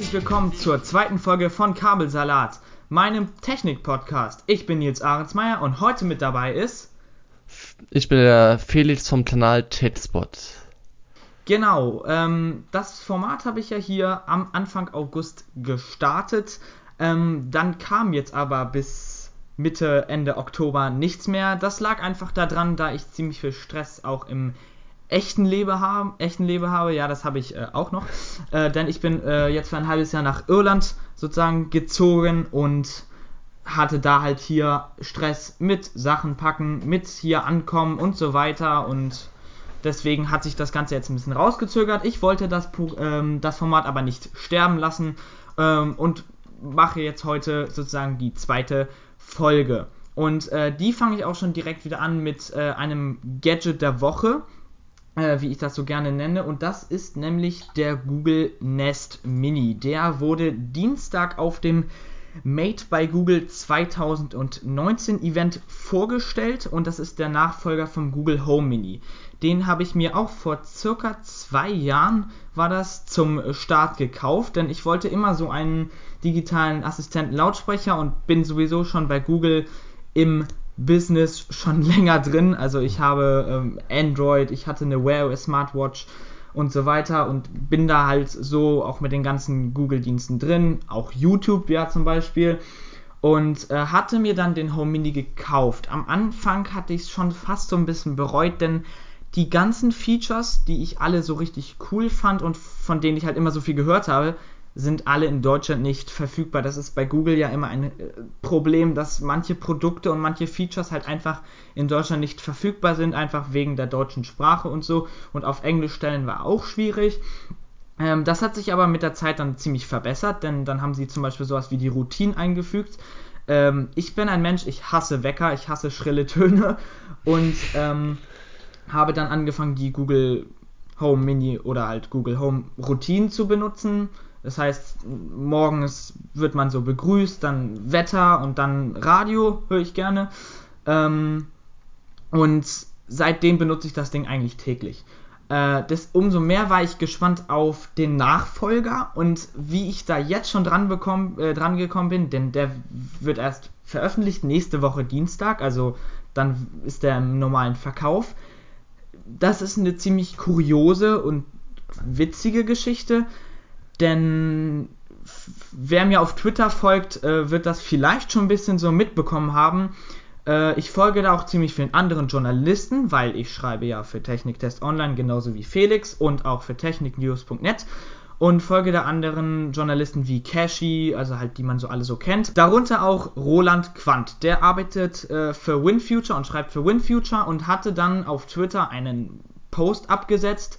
herzlich willkommen zur zweiten Folge von Kabelsalat, meinem Technik-Podcast. Ich bin Nils Ahrensmeier und heute mit dabei ist... Ich bin der Felix vom Kanal TedSpot. Genau, das Format habe ich ja hier am Anfang August gestartet. Dann kam jetzt aber bis Mitte, Ende Oktober nichts mehr. Das lag einfach daran, da ich ziemlich viel Stress auch im echten Leben habe, ja, das habe ich auch noch, denn ich bin jetzt für ein halbes Jahr nach Irland sozusagen gezogen und hatte da halt hier Stress mit Sachen packen, mit hier ankommen und so weiter, und deswegen hat sich das Ganze jetzt ein bisschen rausgezögert. Ich wollte das Format aber nicht sterben lassen und mache jetzt heute sozusagen die zweite Folge. Und die fange ich auch schon direkt wieder an mit einem Gadget der Woche, wie ich das so gerne nenne, und das ist nämlich der Google Nest Mini. Der wurde Dienstag auf dem Made by Google 2019 Event vorgestellt, und das ist der Nachfolger vom Google Home Mini. Den habe ich mir auch vor circa 2 Jahren, war das, zum Start gekauft, denn ich wollte immer so einen digitalen Assistenten-Lautsprecher und bin sowieso schon bei Google im Business schon länger drin. Also ich habe Android, ich hatte eine Wear OS Smartwatch und so weiter und bin da halt so auch mit den ganzen Google-Diensten drin, auch YouTube ja zum Beispiel, und hatte mir dann den Home Mini gekauft. Am Anfang hatte ich es schon fast so ein bisschen bereut, denn die ganzen Features, die ich alle so richtig cool fand und von denen ich halt immer so viel gehört habe, sind alle in Deutschland nicht verfügbar. Das ist bei Google ja immer ein Problem, dass manche Produkte und manche Features halt einfach in Deutschland nicht verfügbar sind, einfach wegen der deutschen Sprache und so. Und auf Englisch stellen war auch schwierig. Das hat sich aber mit der Zeit dann ziemlich verbessert, denn dann haben sie zum Beispiel sowas wie die Routinen eingefügt. Ich bin ein Mensch, ich hasse Wecker, ich hasse schrille Töne und habe dann angefangen, die Google Home Mini oder halt Google Home Routinen zu benutzen. Das heißt, morgens wird man so begrüßt, dann Wetter und dann Radio, höre ich gerne. Und seitdem benutze ich das Ding eigentlich täglich. Umso mehr war ich gespannt auf den Nachfolger und wie ich da jetzt schon dran gekommen bin, denn der wird erst veröffentlicht nächste Woche Dienstag, also dann ist der im normalen Verkauf. Das ist eine ziemlich kuriose und witzige Geschichte. Denn wer mir auf Twitter folgt, wird das vielleicht schon ein bisschen so mitbekommen haben. Ich folge da auch ziemlich vielen anderen Journalisten, weil ich schreibe ja für Techniktest Online, genauso wie Felix, und auch für Techniknews.net, und folge da anderen Journalisten wie Cashy, also halt die man so alle so kennt. Darunter auch Roland Quandt, der arbeitet für WinFuture und schreibt für WinFuture und hatte dann auf Twitter einen Post abgesetzt: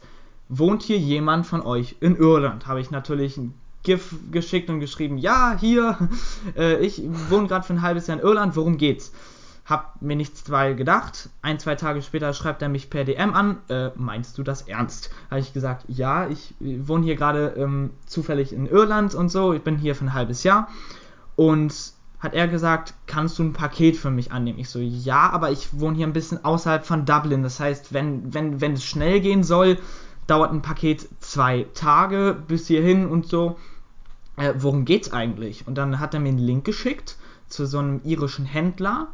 Wohnt hier jemand von euch in Irland? Habe ich natürlich ein GIF geschickt und geschrieben, ja, hier, ich wohne gerade für ein halbes Jahr in Irland, worum geht's? Hab mir nichts dabei gedacht. 1-2 Tage später schreibt er mich per DM an, meinst du das ernst? Habe ich gesagt, ja, ich wohne hier gerade zufällig in Irland und so, ich bin hier für ein halbes Jahr. Und hat er gesagt, kannst du ein Paket für mich annehmen? Ich so, ja, aber ich wohne hier ein bisschen außerhalb von Dublin, das heißt, wenn es schnell gehen soll, dauert ein Paket 2 Tage bis hierhin und so. Worum geht's eigentlich? Und dann hat er mir einen Link geschickt zu so einem irischen Händler.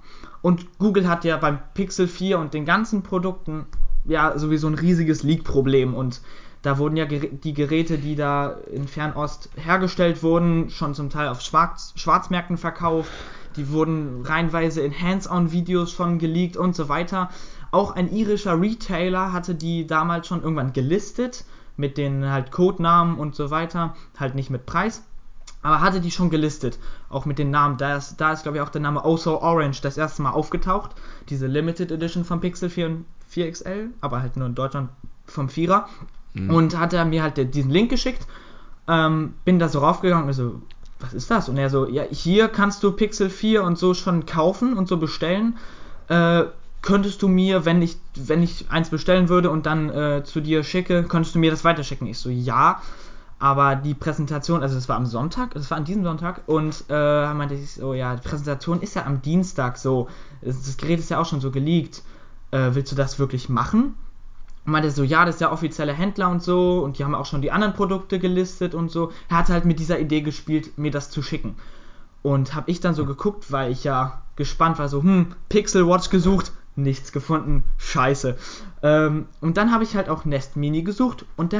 Und Google hat ja beim Pixel 4 und den ganzen Produkten ja sowieso ein riesiges Leak-Problem. Und da wurden ja die Geräte, die da in Fernost hergestellt wurden, schon zum Teil auf Schwarzmärkten verkauft. Die wurden reihenweise in Hands-on-Videos schon geleakt und so weiter. Auch ein irischer Retailer hatte die damals schon irgendwann gelistet, mit den halt Codenamen und so weiter, halt nicht mit Preis, aber hatte die schon gelistet, auch mit den Namen. Da ist glaube ich auch der Name Oh So Orange das erste Mal aufgetaucht, diese Limited Edition vom Pixel 4 und 4XL, aber halt nur in Deutschland vom 4er. Mhm. Und hat er mir halt diesen Link geschickt, bin da so raufgegangen und so, was ist das? Und er so, ja, hier kannst du Pixel 4 und so schon kaufen und so bestellen, könntest du mir, wenn ich eins bestellen würde und dann zu dir schicke, könntest du mir das weiterschicken? Ich so, ja, aber die Präsentation, also das war an diesem Sonntag, und meinte ich so, ja, die Präsentation ist ja am Dienstag so, das Gerät ist ja auch schon so geleakt, willst du das wirklich machen? Und meinte so, ja, das ist der offizielle Händler und so, und die haben auch schon die anderen Produkte gelistet und so. Er hat halt mit dieser Idee gespielt, mir das zu schicken. Und habe ich dann so geguckt, weil ich ja gespannt war, so, Pixel Watch gesucht, nichts gefunden, scheiße. Und dann habe ich halt auch Nest Mini gesucht, und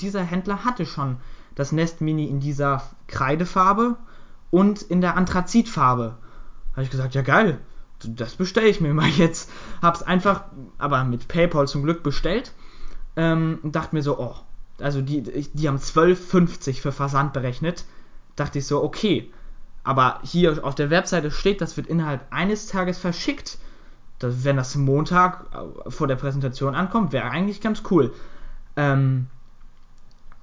dieser Händler hatte schon das Nest Mini in dieser Kreidefarbe und in der Anthrazitfarbe. Habe ich gesagt, ja geil, das bestelle ich mir mal jetzt. Hab's einfach, aber mit PayPal zum Glück bestellt, und dachte mir so, also die haben 12,50 für Versand berechnet. Dachte ich so, okay, aber hier auf der Webseite steht, das wird innerhalb eines Tages verschickt. Wenn das Montag vor der Präsentation ankommt, wäre eigentlich ganz cool.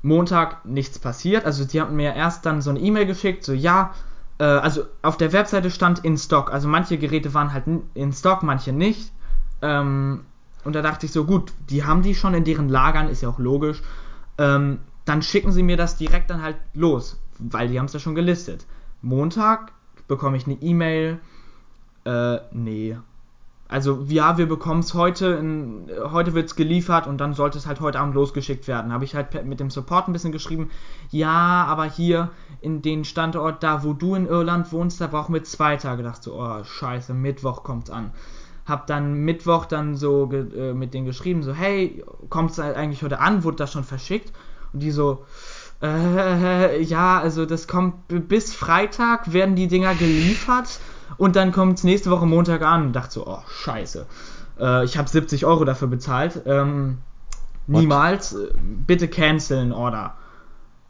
Montag nichts passiert, also die haben mir erst dann so eine E-Mail geschickt, so ja, also auf der Webseite stand in Stock, also manche Geräte waren halt in Stock, manche nicht, und da dachte ich so, gut, die haben die schon in deren Lagern, ist ja auch logisch, dann schicken sie mir das direkt dann halt los, weil die haben es ja schon gelistet. Montag bekomme ich eine E-Mail, nee, also ja, wir bekommen es heute wird es geliefert und dann sollte es halt heute Abend losgeschickt werden. Habe ich halt mit dem Support ein bisschen geschrieben, ja, aber hier in den Standort, da wo du in Irland wohnst, da brauchen wir 2 Tage. Dachte so, oh scheiße, Mittwoch kommt's an. Hab dann Mittwoch dann so mit denen geschrieben, so hey, kommt's eigentlich heute an, wurde das schon verschickt? Und die so, ja, also das kommt bis Freitag, werden die Dinger geliefert. Und dann kommt es nächste Woche Montag an und dachte so, oh scheiße, ich habe 70 Euro dafür bezahlt, niemals, bitte canceln Order.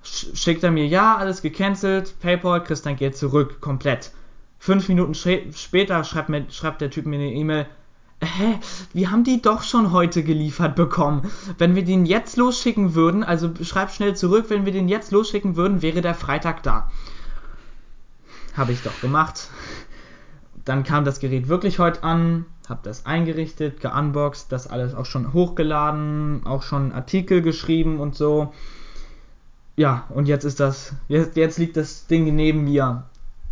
Schickt er mir, ja, alles gecancelt, PayPal, kriegst dein Geld zurück, komplett. 5 Minuten später schreibt der Typ mir eine E-Mail, wir haben die doch schon heute geliefert bekommen. Wenn wir den jetzt losschicken würden, also schreib schnell zurück, wenn wir den jetzt losschicken würden, wäre der Freitag da. Habe ich doch gemacht. Dann kam das Gerät wirklich heute an, habe das eingerichtet, geunboxed, das alles auch schon hochgeladen, auch schon Artikel geschrieben und so. Ja, und jetzt liegt das Ding neben mir.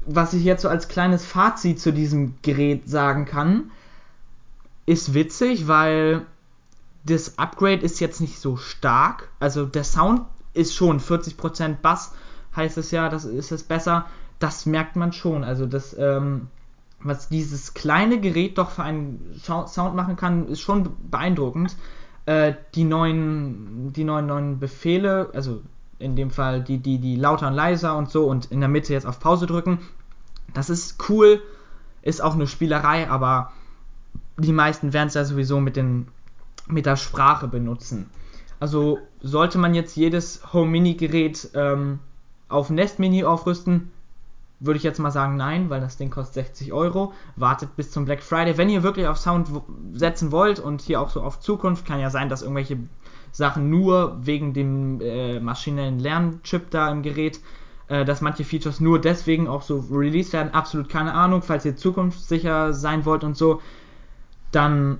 Was ich jetzt so als kleines Fazit zu diesem Gerät sagen kann, ist witzig, weil das Upgrade ist jetzt nicht so stark. Also der Sound ist schon 40% Bass, heißt es ja, das ist es besser. Das merkt man schon, also das, was dieses kleine Gerät doch für einen Sound machen kann, ist schon beeindruckend. Die neuen Befehle, also in dem Fall die lauter und leiser und so und in der Mitte jetzt auf Pause drücken, das ist cool, ist auch eine Spielerei, aber die meisten werden es ja sowieso mit der Sprache benutzen. Also sollte man jetzt jedes Home Mini Gerät auf Nest Mini aufrüsten, würde ich jetzt mal sagen, nein, weil das Ding kostet 60 Euro. Wartet bis zum Black Friday. Wenn ihr wirklich auf Sound setzen wollt und hier auch so auf Zukunft, kann ja sein, dass irgendwelche Sachen nur wegen dem maschinellen Lernchip da im Gerät, dass manche Features nur deswegen auch so released werden. Absolut keine Ahnung. Falls ihr zukunftssicher sein wollt und so, dann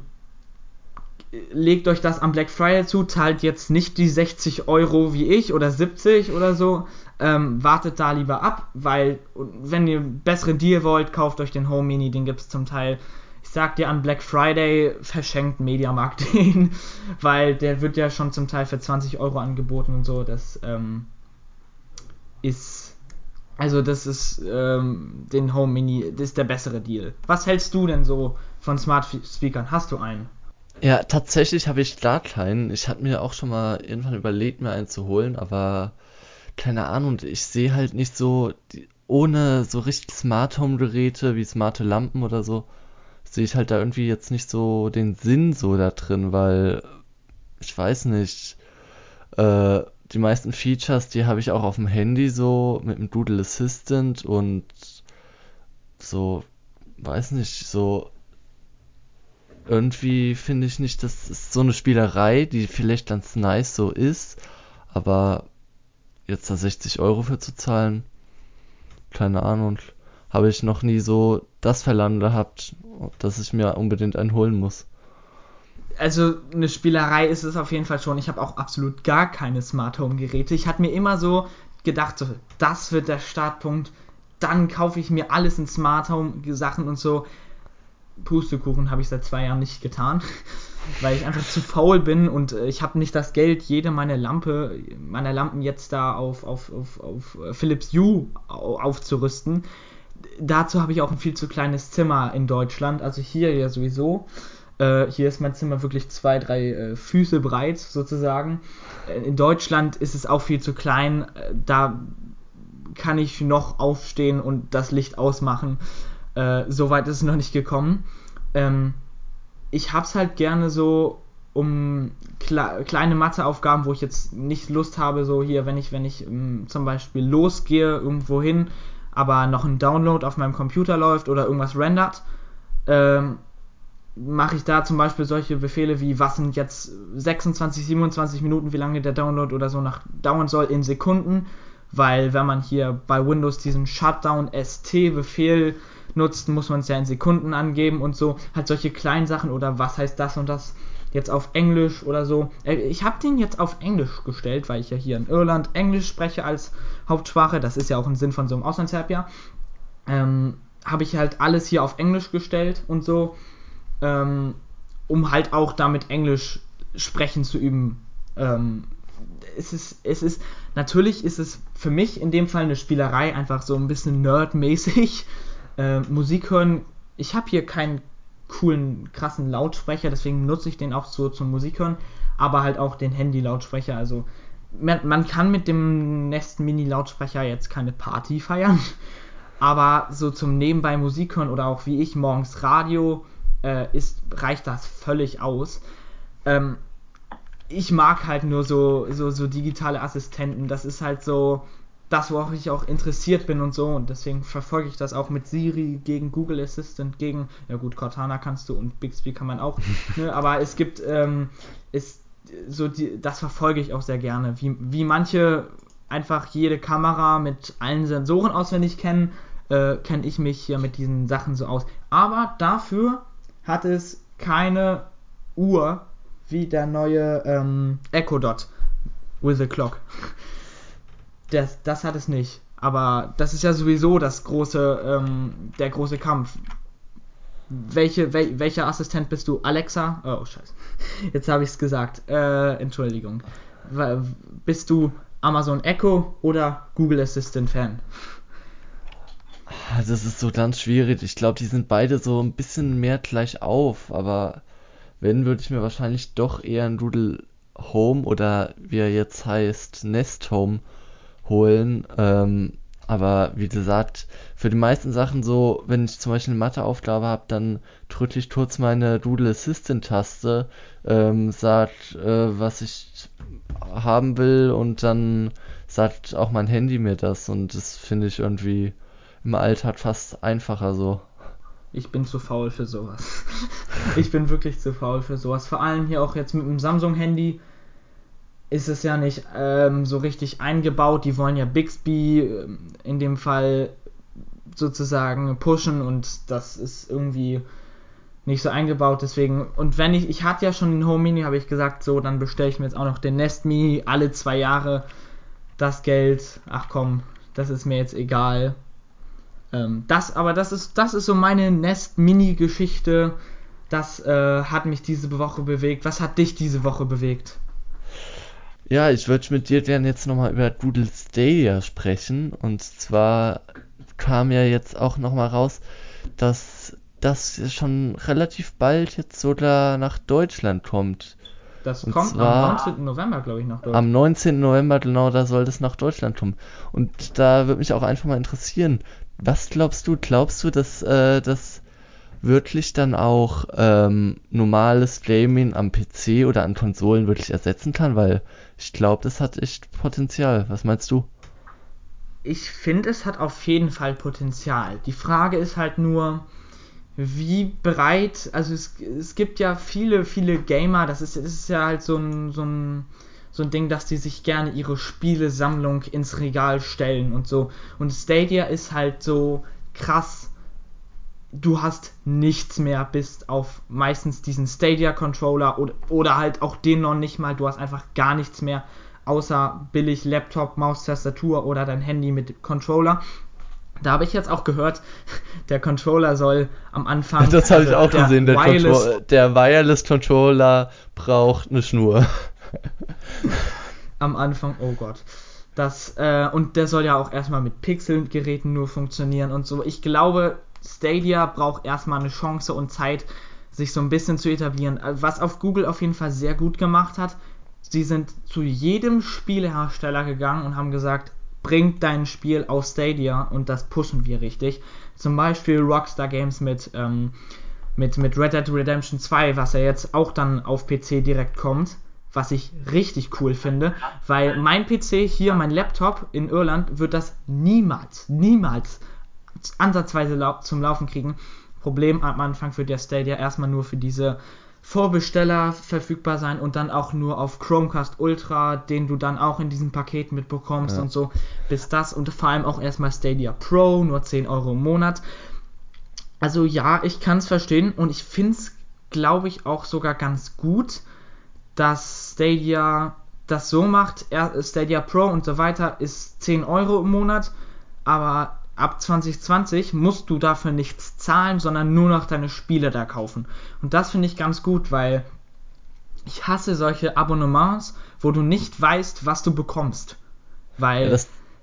legt euch das am Black Friday zu. Zahlt jetzt nicht die 60 Euro wie ich oder 70 oder so. Wartet da lieber ab, weil wenn ihr einen besseren Deal wollt, kauft euch den Home Mini, den gibt es zum Teil, ich sag dir, an Black Friday verschenkt Mediamarkt den, weil der wird ja schon zum Teil für 20 Euro angeboten und so, das den Home Mini, das ist der bessere Deal. Was hältst du denn so von Smart Speakern? Hast du einen? Ja, tatsächlich habe ich da keinen. Ich hatte mir auch schon mal irgendwann überlegt, mir einen zu holen, aber keine Ahnung, ich sehe halt nicht so, ohne so richtig Smart Home Geräte wie smarte Lampen oder so, sehe ich halt da irgendwie jetzt nicht so den Sinn so da drin, weil ich weiß nicht, die meisten Features, die habe ich auch auf dem Handy so, mit dem Google Assistant und so, weiß nicht, so irgendwie finde ich nicht, das ist so eine Spielerei, die vielleicht ganz nice so ist, aber jetzt da 60 Euro für zu zahlen, keine Ahnung, habe ich noch nie so das Verlangen gehabt, dass ich mir unbedingt einen holen muss. Also eine Spielerei ist es auf jeden Fall schon, ich habe auch absolut gar keine Smart Home Geräte, ich hatte mir immer so gedacht, so, das wird der Startpunkt, dann kaufe ich mir alles in Smart Home Sachen und so, Pustekuchen habe ich seit 2 Jahren nicht getan. weil ich einfach zu faul bin und ich habe nicht das Geld, jede meiner Lampen jetzt da auf Philips Hue aufzurüsten. Dazu habe ich auch ein viel zu kleines Zimmer in Deutschland, also hier ja sowieso. Hier ist mein Zimmer wirklich 2-3 Füße breit sozusagen. In Deutschland ist es auch viel zu klein, da kann ich noch aufstehen und das Licht ausmachen. Soweit ist es noch nicht gekommen. Ich hab's halt gerne so um kleine Matheaufgaben, wo ich jetzt nicht Lust habe, so hier, wenn ich zum Beispiel losgehe irgendwo hin, aber noch ein Download auf meinem Computer läuft oder irgendwas rendert, mache ich da zum Beispiel solche Befehle wie, was sind jetzt 26, 27 Minuten, wie lange der Download oder so dauern soll in Sekunden, weil wenn man hier bei Windows diesen Shutdown-ST-Befehl nutzt, muss man es ja in Sekunden angeben und so, halt solche kleinen Sachen oder was heißt das und das jetzt auf Englisch oder so. Ich habe den jetzt auf Englisch gestellt, weil ich ja hier in Irland Englisch spreche als Hauptsprache, das ist ja auch ein Sinn von so einem Auslandsherb, ja. Habe ich halt alles hier auf Englisch gestellt und so, um halt auch damit Englisch sprechen zu üben. Es ist natürlich ist es für mich in dem Fall eine Spielerei, einfach so ein bisschen nerdmäßig. Musik hören, ich habe hier keinen coolen, krassen Lautsprecher, deswegen nutze ich den auch so zum Musik hören, aber halt auch den Handy-Lautsprecher, also man kann mit dem Nest Mini-Lautsprecher jetzt keine Party feiern, aber so zum nebenbei Musik hören oder auch wie ich morgens Radio reicht das völlig aus. Ich mag halt nur so digitale Assistenten, das ist halt so das, worauf ich auch interessiert bin und so, und deswegen verfolge ich das auch mit Siri gegen Google Assistant, gegen, ja gut, Cortana kannst du und Bixby kann man auch, ne, aber es gibt, das verfolge ich auch sehr gerne, wie manche einfach jede Kamera mit allen Sensoren auswendig kennen, kenne ich mich hier mit diesen Sachen so aus, aber dafür hat es keine Uhr wie der neue Echo Dot with a Clock. Das hat es nicht, aber das ist ja sowieso das große, der große Kampf. Welcher Assistent bist du? Alexa? Oh, scheiße. Jetzt habe ich es gesagt. Entschuldigung. Bist du Amazon Echo oder Google Assistant Fan? Das ist so ganz schwierig. Ich glaube, die sind beide so ein bisschen mehr gleich auf, aber wenn, würde ich mir wahrscheinlich doch eher ein Google Home oder wie er jetzt heißt, Nest Home holen, aber wie gesagt, für die meisten Sachen so, wenn ich zum Beispiel eine Matheaufgabe habe, dann drücke ich kurz meine Google Assistant-Taste, sagt, was ich haben will und dann sagt auch mein Handy mir das und das finde ich irgendwie im Alltag fast einfacher so. Ich bin zu faul für sowas. Ich bin wirklich zu faul für sowas, vor allem hier auch jetzt mit dem Samsung-Handy, ist es ja nicht so richtig eingebaut. Die wollen ja Bixby in dem Fall sozusagen pushen und das ist irgendwie nicht so eingebaut. Deswegen, und wenn ich hatte ja schon den Home Mini, habe ich gesagt, so, dann bestelle ich mir jetzt auch noch den Nest Mini alle 2 Jahre. Das Geld, ach komm, das ist mir jetzt egal. Das ist so meine Nest Mini Geschichte. Das hat mich diese Woche bewegt. Was hat dich diese Woche bewegt? Ja, ich würde mit dir gerne jetzt nochmal über Google Stadia sprechen. Und zwar kam ja jetzt auch nochmal raus, dass das schon relativ bald jetzt sogar nach Deutschland kommt. Das und kommt am 19. November, glaube ich, nach Deutschland. Am 19. November, genau, da soll das nach Deutschland kommen. Und da würde mich auch einfach mal interessieren, was glaubst du? Glaubst du, dass das wirklich dann auch normales Gaming am PC oder an Konsolen wirklich ersetzen kann, weil ich glaube, das hat echt Potenzial. Was meinst du? Ich finde, es hat auf jeden Fall Potenzial. Die Frage ist halt nur, wie bereit, also es gibt ja viele Gamer, das ist ja halt so ein Ding, dass die sich gerne ihre Spielesammlung ins Regal stellen und so. Und Stadia ist halt so krass, du hast nichts mehr, bist auf meistens diesen Stadia-Controller oder halt auch den noch nicht mal, du hast einfach gar nichts mehr, außer billig Laptop, Maus, Tastatur oder dein Handy mit Controller. Da habe ich jetzt auch gehört, der Controller soll am Anfang... Das habe ich auch gesehen, der Wireless-Controller braucht eine Schnur. Am Anfang, oh Gott. Und der soll ja auch erstmal mit Pixel-Geräten nur funktionieren und so. Ich glaube, Stadia braucht erstmal eine Chance und Zeit, sich so ein bisschen zu etablieren. Was auf Google auf jeden Fall sehr gut gemacht hat, sie sind zu jedem Spielehersteller gegangen und haben gesagt, bringt dein Spiel auf Stadia und das pushen wir richtig. Zum Beispiel Rockstar Games mit Red Dead Redemption 2, was ja jetzt auch dann auf PC direkt kommt, was ich richtig cool finde, weil mein PC hier, mein Laptop in Irland, wird das niemals ansatzweise zum Laufen kriegen. Problem am Anfang wird der Stadia erstmal nur für diese Vorbesteller verfügbar sein und dann auch nur auf Chromecast Ultra, den du dann auch in diesem Paket mitbekommst und so, bis das und vor allem auch erstmal Stadia Pro, nur 10 Euro im Monat. Also ja, ich kann es verstehen und ich finde es, glaube ich, auch sogar ganz gut, dass Stadia das so macht. Stadia Pro und so weiter ist 10 Euro im Monat, aber ab 2020 musst du dafür nichts zahlen, sondern nur noch deine Spiele da kaufen. Und das finde ich ganz gut, weil ich hasse solche Abonnements, wo du nicht weißt, was du bekommst. Weil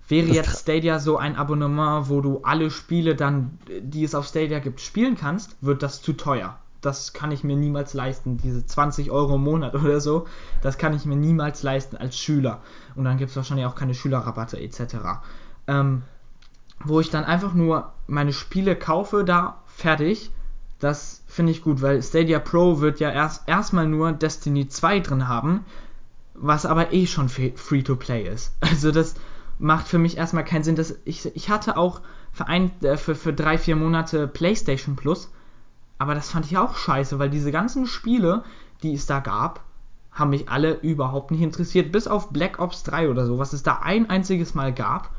jetzt Stadia so ein Abonnement, wo du alle Spiele dann, die es auf Stadia gibt, spielen kannst, wird das zu teuer. Das kann ich mir niemals leisten, diese 20 Euro im Monat oder so, das kann ich mir niemals leisten als Schüler. Und dann gibt es wahrscheinlich auch keine Schülerrabatte etc. Wo ich dann einfach nur meine Spiele kaufe, da fertig, das finde ich gut, weil Stadia Pro wird ja erstmal nur Destiny 2 drin haben, was aber eh schon Free-to-Play ist. Also das macht für mich erstmal keinen Sinn. Ich hatte auch für 3-4 Monate Playstation Plus, aber das fand ich auch scheiße, weil diese ganzen Spiele, die es da gab, haben mich alle überhaupt nicht interessiert, bis auf Black Ops 3 oder so, was es da ein einziges Mal gab.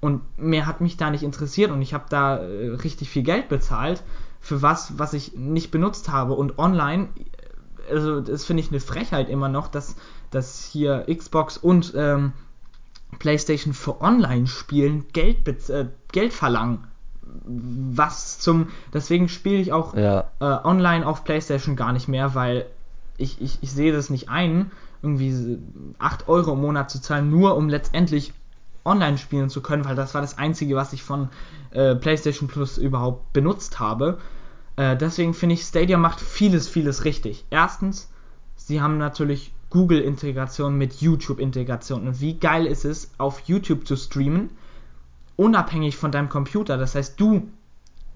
Und mehr hat mich da nicht interessiert und ich habe da richtig viel Geld bezahlt für was ich nicht benutzt habe. Und online, also das finde ich eine Frechheit immer noch, dass hier Xbox und PlayStation für Online-Spielen Geld verlangen. Deswegen spiele ich auch online auf PlayStation gar nicht mehr, weil ich sehe das nicht ein, irgendwie 8 Euro im Monat zu zahlen, nur um letztendlich online spielen zu können, weil das war das Einzige, was ich von PlayStation Plus überhaupt benutzt habe. Deswegen finde ich, Stadia macht vieles richtig. Erstens, sie haben natürlich Google-Integration mit YouTube-Integration. Und wie geil ist es, auf YouTube zu streamen, unabhängig von deinem Computer. Das heißt, du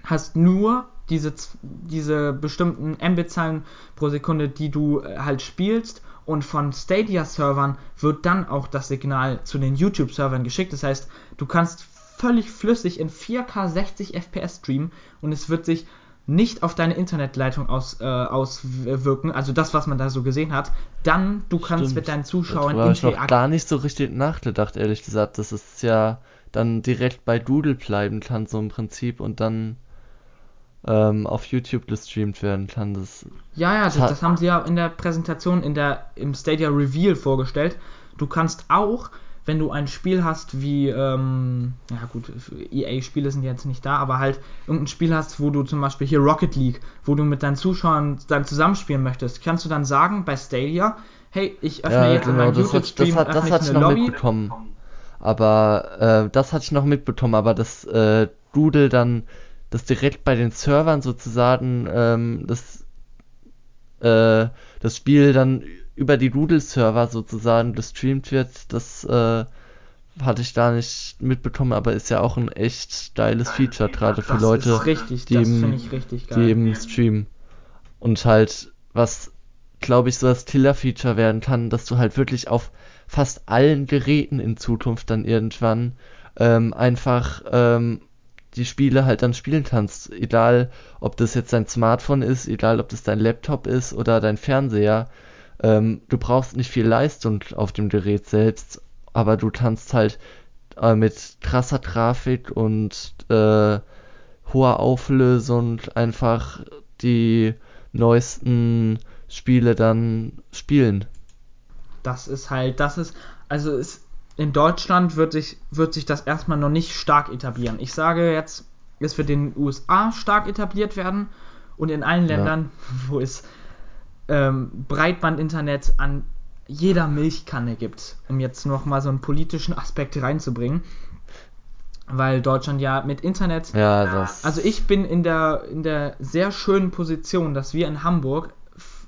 hast nur diese bestimmten MB-Zahlen pro Sekunde, die du halt spielst, und von Stadia-Servern wird dann auch das Signal zu den YouTube-Servern geschickt. Das heißt, du kannst völlig flüssig in 4K 60 FPS streamen und es wird sich nicht auf deine Internetleitung auswirken, also das, was man da so gesehen hat. Dann, du kannst mit deinen Zuschauern interagieren. Ich habe noch gar nicht so richtig nachgedacht, ehrlich gesagt, dass es ja dann direkt bei Doodle bleiben kann, so im Prinzip, und dann auf YouTube gestreamt werden kann. Das haben sie ja in der Präsentation im Stadia Reveal vorgestellt. Du kannst auch, wenn du ein Spiel hast wie, EA-Spiele sind jetzt nicht da, aber halt irgendein Spiel hast, wo du zum Beispiel hier Rocket League, wo du mit deinen Zuschauern dann zusammenspielen möchtest, kannst du dann sagen bei Stadia, hey, ich öffne jetzt in meinem YouTube-Stream eine Lobby. Das hatte ich noch mitbekommen, aber das Doodle dann, dass direkt bei den Servern sozusagen das Spiel dann über die Doodle-Server sozusagen gestreamt wird, das hatte ich da nicht mitbekommen, aber ist ja auch ein echt geiles Feature, gerade für Leute, die im Stream. Und halt, was, glaube ich, so das Killer-Feature werden kann, dass du halt wirklich auf fast allen Geräten in Zukunft dann irgendwann die Spiele halt dann spielen kannst. Egal, ob das jetzt dein Smartphone ist, egal, ob das dein Laptop ist oder dein Fernseher. Du brauchst nicht viel Leistung auf dem Gerät selbst, aber du kannst halt mit krasser Grafik und hoher Auflösung einfach die neuesten Spiele dann spielen. Das ist halt, also in Deutschland wird sich das erstmal noch nicht stark etablieren. Ich sage jetzt, es wird in den USA stark etabliert werden und in allen Ländern, wo es Breitbandinternet an jeder Milchkanne gibt, um jetzt nochmal so einen politischen Aspekt reinzubringen, weil Deutschland ja mit Internet... Ja, das also ich bin in der sehr schönen Position, dass wir in Hamburg,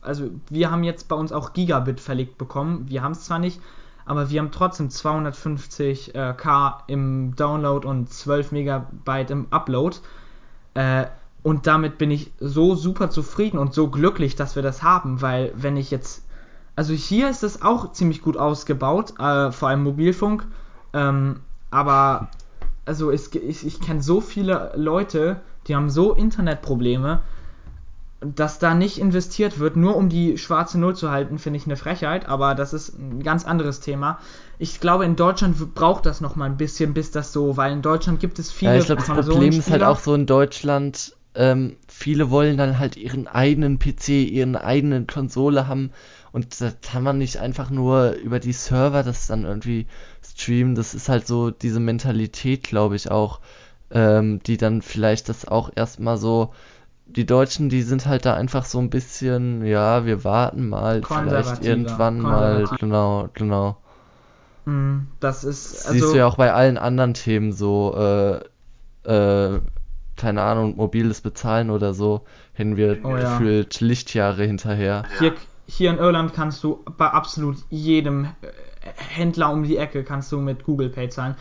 also wir haben jetzt bei uns auch Gigabit verlegt bekommen, wir haben es zwar nicht, aber wir haben trotzdem 250k im Download und 12 Megabyte im Upload. Und damit bin ich so super zufrieden und so glücklich, dass wir das haben, weil wenn ich jetzt... Also hier ist es auch ziemlich gut ausgebaut, vor allem Mobilfunk. Aber also ich kenne so viele Leute, die haben so Internetprobleme, dass da nicht investiert wird, nur um die schwarze Null zu halten, finde ich eine Frechheit, aber das ist ein ganz anderes Thema. Ich glaube, in Deutschland braucht das nochmal ein bisschen, bis das so, weil in Deutschland gibt es viele... Ja, ich glaube, das Problem ist halt auch so in Deutschland, viele wollen dann halt ihren eigenen PC, ihren eigenen Konsole haben und das kann man nicht einfach nur über die Server das dann irgendwie streamen. Das ist halt so diese Mentalität, glaube ich auch, die dann vielleicht das auch erstmal so... Die Deutschen, die sind halt da einfach so ein bisschen, ja, wir warten mal, vielleicht irgendwann mal, genau. Das ist, also... Siehst du ja auch bei allen anderen Themen so, keine Ahnung, mobiles Bezahlen oder so, hängen wir gefühlt Lichtjahre hinterher. Hier in Irland kannst du bei absolut jedem Händler um die Ecke kannst du mit Google Pay zahlen.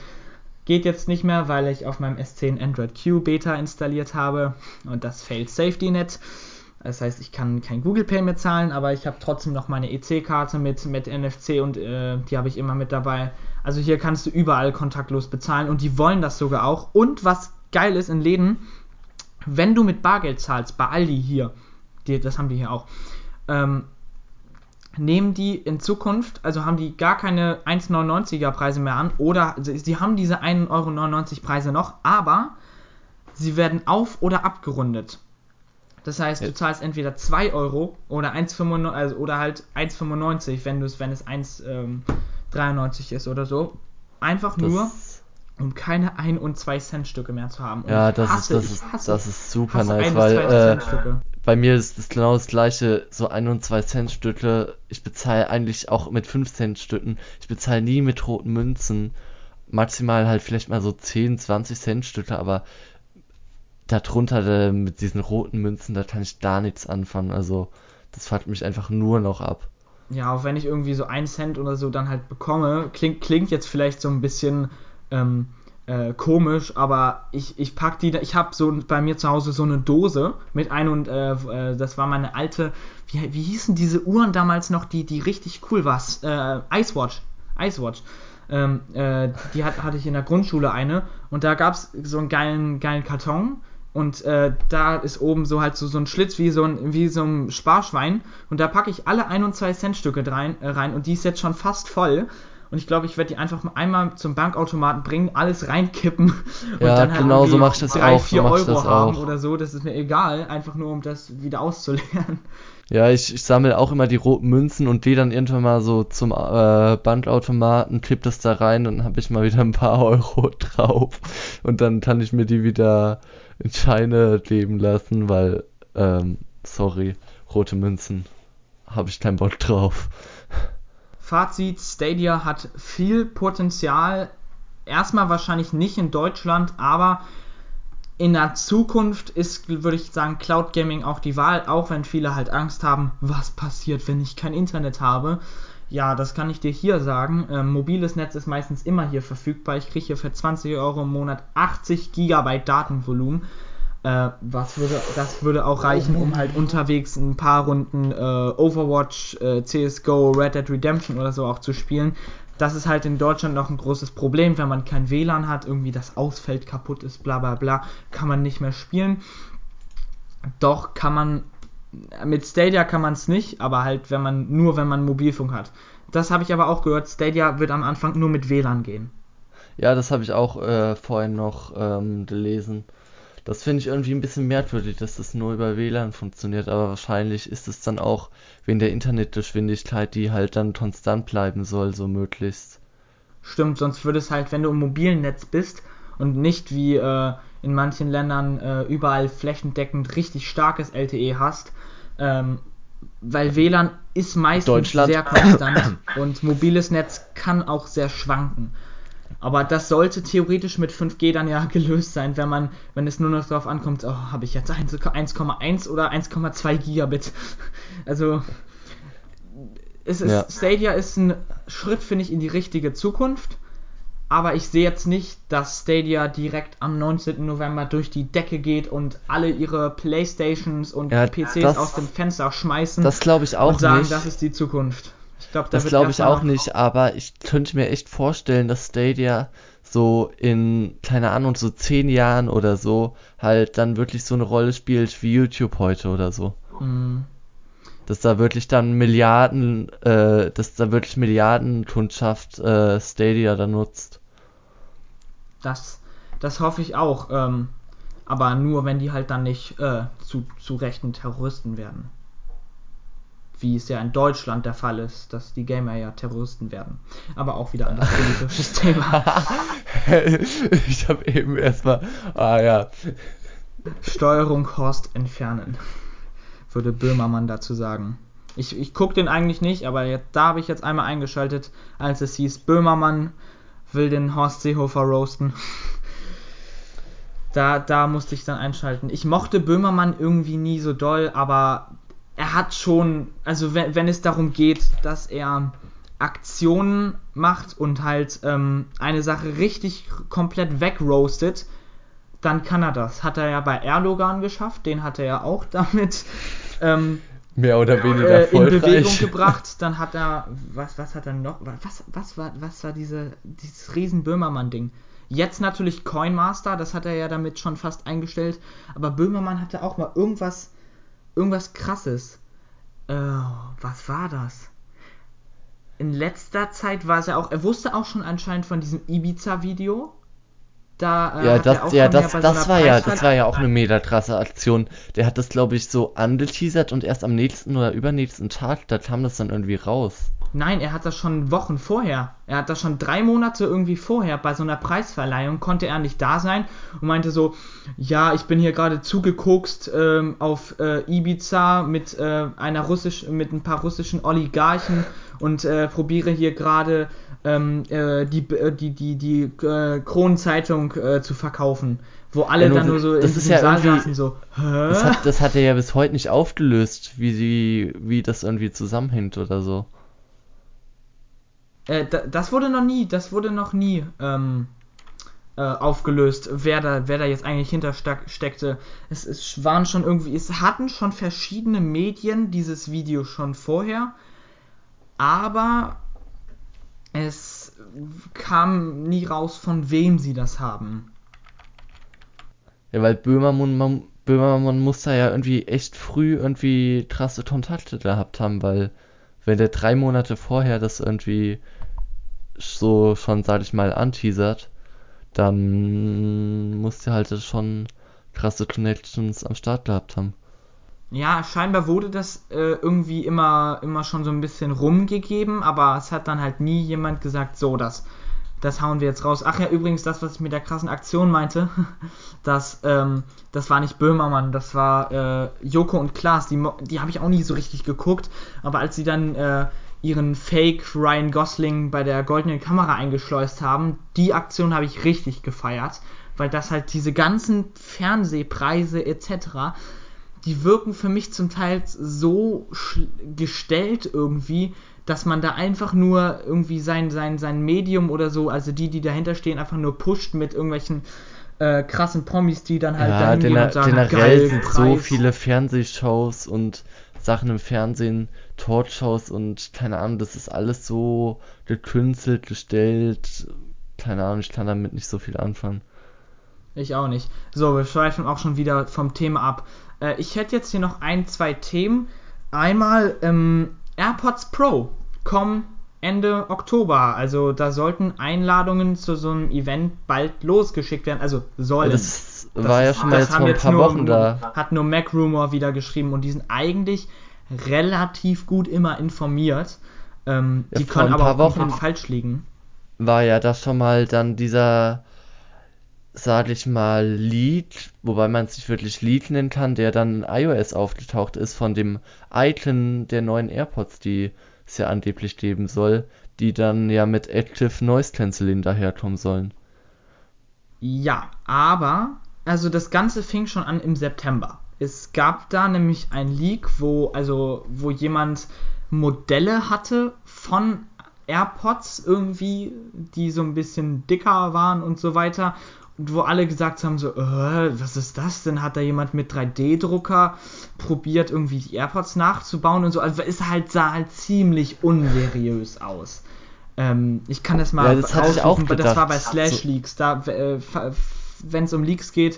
Geht jetzt nicht mehr, weil ich auf meinem S10 Android Q Beta installiert habe und das failed SafetyNet. Das heißt, ich kann kein Google Pay mehr zahlen, aber ich habe trotzdem noch meine EC-Karte mit NFC und die habe ich immer mit dabei. Also hier kannst du überall kontaktlos bezahlen und die wollen das sogar auch. Und was geil ist in Läden, wenn du mit Bargeld zahlst, bei Aldi hier, das haben die hier auch, nehmen die in Zukunft, also haben die gar keine 1,99er Preise mehr an oder sie haben diese 1,99 Euro Preise noch, aber sie werden auf- oder abgerundet. Das heißt, du zahlst entweder 2 Euro oder 1,95, also, oder halt 1,95, wenn es 1,93 ist oder so. Einfach das nur, um keine 1 und 2 Cent Stücke mehr zu haben. Und ja, das ist super nice, weil... Bei mir ist das genau das gleiche, so 1 und 2 Cent Stücke, ich bezahle eigentlich auch mit 5 Cent Stücken, ich bezahle nie mit roten Münzen, maximal halt vielleicht mal so 10, 20 Cent Stücke, aber darunter mit diesen roten Münzen, da kann ich da nichts anfangen, also das fuckt mich einfach nur noch ab. Ja, auch wenn ich irgendwie so 1 Cent oder so dann halt bekomme, klingt jetzt vielleicht so ein bisschen komisch, aber ich pack die da, ich habe so bei mir zu Hause so eine Dose mit ein und das war meine alte, wie hießen diese Uhren damals noch, die richtig cool war, Icewatch. Die hatte ich in der Grundschule eine und da gab's so einen geilen Karton und da ist oben so halt so ein Schlitz wie so ein Sparschwein und da packe ich alle 1 und 2 Cent Stücke rein und die ist jetzt schon fast voll. Und ich glaube, ich werde die einfach einmal zum Bankautomaten bringen, alles reinkippen und ja, dann halt genau, so mach ich das 3-4 Euro das haben auch. Oder so. Das ist mir egal, einfach nur, um das wieder auszulernen. Ja, ich sammle auch immer die roten Münzen und gehe dann irgendwann mal so zum Bankautomaten, kipp das da rein, dann habe ich mal wieder ein paar Euro drauf. Und dann kann ich mir die wieder in Scheine geben lassen, weil, sorry, rote Münzen habe ich keinen Bock drauf. Fazit, Stadia hat viel Potenzial, erstmal wahrscheinlich nicht in Deutschland, aber in der Zukunft ist, würde ich sagen, Cloud Gaming auch die Wahl, auch wenn viele halt Angst haben, was passiert, wenn ich kein Internet habe. Ja, das kann ich dir hier sagen, mobiles Netz ist meistens immer hier verfügbar, ich kriege hier für 20 Euro im Monat 80 GB Datenvolumen, das würde auch reichen, um halt unterwegs ein paar Runden Overwatch, CSGO, Red Dead Redemption oder so auch zu spielen. Das ist halt in Deutschland noch ein großes Problem, wenn man kein WLAN hat, irgendwie das Ausfeld kaputt ist, bla bla bla, kann man nicht mehr spielen. Doch kann man, mit Stadia kann man es nicht, aber halt wenn man Mobilfunk hat. Das habe ich aber auch gehört, Stadia wird am Anfang nur mit WLAN gehen. Ja, das habe ich auch vorhin noch gelesen. Das finde ich irgendwie ein bisschen merkwürdig, dass das nur über WLAN funktioniert, aber wahrscheinlich ist es dann auch wegen der Internetgeschwindigkeit, die halt dann konstant bleiben soll, so möglichst. Stimmt, sonst würde es halt, wenn du im mobilen Netz bist und nicht wie in manchen Ländern überall flächendeckend richtig starkes LTE hast, weil WLAN ist meistens sehr konstant und mobiles Netz kann auch sehr schwanken. Aber das sollte theoretisch mit 5G dann ja gelöst sein, wenn es nur noch darauf ankommt, oh, habe ich jetzt 1,1 oder 1,2 Gigabit. Also es ist, ja. Stadia ist ein Schritt, finde ich, in die richtige Zukunft, aber ich sehe jetzt nicht, dass Stadia direkt am 19. November durch die Decke geht und alle ihre Playstations und PCs aus dem Fenster schmeißen. Das glaube ich auch nicht. Und sagen, das ist die Zukunft. Ich glaub, das glaube ich auch nicht, aber ich könnte mir echt vorstellen, dass Stadia so in, keine Ahnung, so 10 Jahren oder so halt dann wirklich so eine Rolle spielt wie YouTube heute oder so. Mhm. Dass da wirklich dann Milliardenkundschaft Stadia dann nutzt. Das hoffe ich auch, aber nur, wenn die halt dann nicht zu rechten Terroristen werden. Wie es ja in Deutschland der Fall ist, dass die Gamer ja Terroristen werden. Aber auch wieder anderes politisches Thema. Ich habe eben erstmal... Steuerung Horst entfernen, würde Böhmermann dazu sagen. Ich gucke den eigentlich nicht, aber da habe ich jetzt einmal eingeschaltet, als es hieß, Böhmermann will den Horst Seehofer roasten. Da musste ich dann einschalten. Ich mochte Böhmermann irgendwie nie so doll, aber... Er hat schon, also wenn es darum geht, dass er Aktionen macht und halt eine Sache richtig komplett wegroastet, dann kann er das. Hat er ja bei Erdogan geschafft, den hat er ja auch damit mehr oder weniger in Bewegung gebracht. Dann hat er, was hat er noch, was war dieses riesen Böhmermann-Ding? Jetzt natürlich Coinmaster, das hat er ja damit schon fast eingestellt, aber Böhmermann hatte auch mal irgendwas Krasses. Was war das? In letzter Zeit war es ja auch... Er wusste auch schon anscheinend von diesem Ibiza-Video. Das war ja auch eine mega krasse Aktion. Der hat das, glaube ich, so angeteasert und erst am nächsten oder übernächsten Tag, da kam das dann irgendwie raus. Nein, er hat das schon Wochen vorher. Er hat das schon 3 Monate irgendwie vorher bei so einer Preisverleihung, konnte er nicht da sein und meinte so, ja, ich bin hier gerade zugekokst auf Ibiza mit mit ein paar russischen Oligarchen und probiere hier gerade die Kronenzeitung zu verkaufen. Wo alle dann nur so in diesem Saal saßen so, hä? Das hat er ja bis heute nicht aufgelöst, wie das irgendwie zusammenhängt oder so. Das wurde noch nie aufgelöst, wer da jetzt eigentlich hintersteckte. Es hatten schon verschiedene Medien dieses Video schon vorher, aber es kam nie raus, von wem sie das haben. Ja, weil Böhmermann muss da ja irgendwie echt früh irgendwie krasse Kontakte gehabt haben, weil wenn der 3 Monate vorher das irgendwie so schon, sag ich mal, anteasert, dann muss der halt schon krasse Connections am Start gehabt haben. Ja, scheinbar wurde das irgendwie immer schon so ein bisschen rumgegeben, aber es hat dann halt nie jemand gesagt, so, das hauen wir jetzt raus. Ach ja, übrigens, das, was ich mit der krassen Aktion meinte, das war nicht Böhmermann, das war Joko und Klaas, die habe ich auch nie so richtig geguckt, aber als sie dann ihren Fake Ryan Gosling bei der goldenen Kamera eingeschleust haben, die Aktion habe ich richtig gefeiert, weil das halt diese ganzen Fernsehpreise etc., die wirken für mich zum Teil so gestellt irgendwie, dass man da einfach nur irgendwie sein Medium oder so, also die dahinter stehen, einfach nur pusht mit irgendwelchen krassen Promis, die dann halt da hingehen und sagen, generell sind so viele Fernsehshows und Sachen im Fernsehen, Talkshows und keine Ahnung, das ist alles so gekünstelt, gestellt, keine Ahnung, ich kann damit nicht so viel anfangen. Ich auch nicht. So, wir schweifen auch schon wieder vom Thema ab. Ich hätte jetzt hier noch 2 Themen. Einmal, AirPods Pro kommen Ende Oktober. Also da sollten Einladungen zu so einem Event bald losgeschickt werden. Also sollen. Das war ja schon mal ein paar Wochen da. Hat nur Mac Rumor wieder geschrieben und die sind eigentlich relativ gut immer informiert. Die können aber auch falsch liegen. war ja das schon mal dann dieser, sag ich mal, Leak, wobei man es nicht wirklich Leak nennen kann, der dann in iOS aufgetaucht ist von dem Icon der neuen AirPods, die es ja angeblich geben soll, die dann ja mit Active Noise Cancelling daherkommen sollen. Ja, aber, also das Ganze fing schon an im September. Es gab da nämlich ein Leak, wo jemand Modelle hatte von AirPods irgendwie, die so ein bisschen dicker waren und so weiter, und wo alle gesagt haben so, was ist das denn? Hat da jemand mit 3D-Drucker probiert, irgendwie die AirPods nachzubauen und so? Also sah halt ziemlich unseriös aus. Ich kann das mal aufrufen, weil das war bei /Leaks. Da, wenn es um Leaks geht,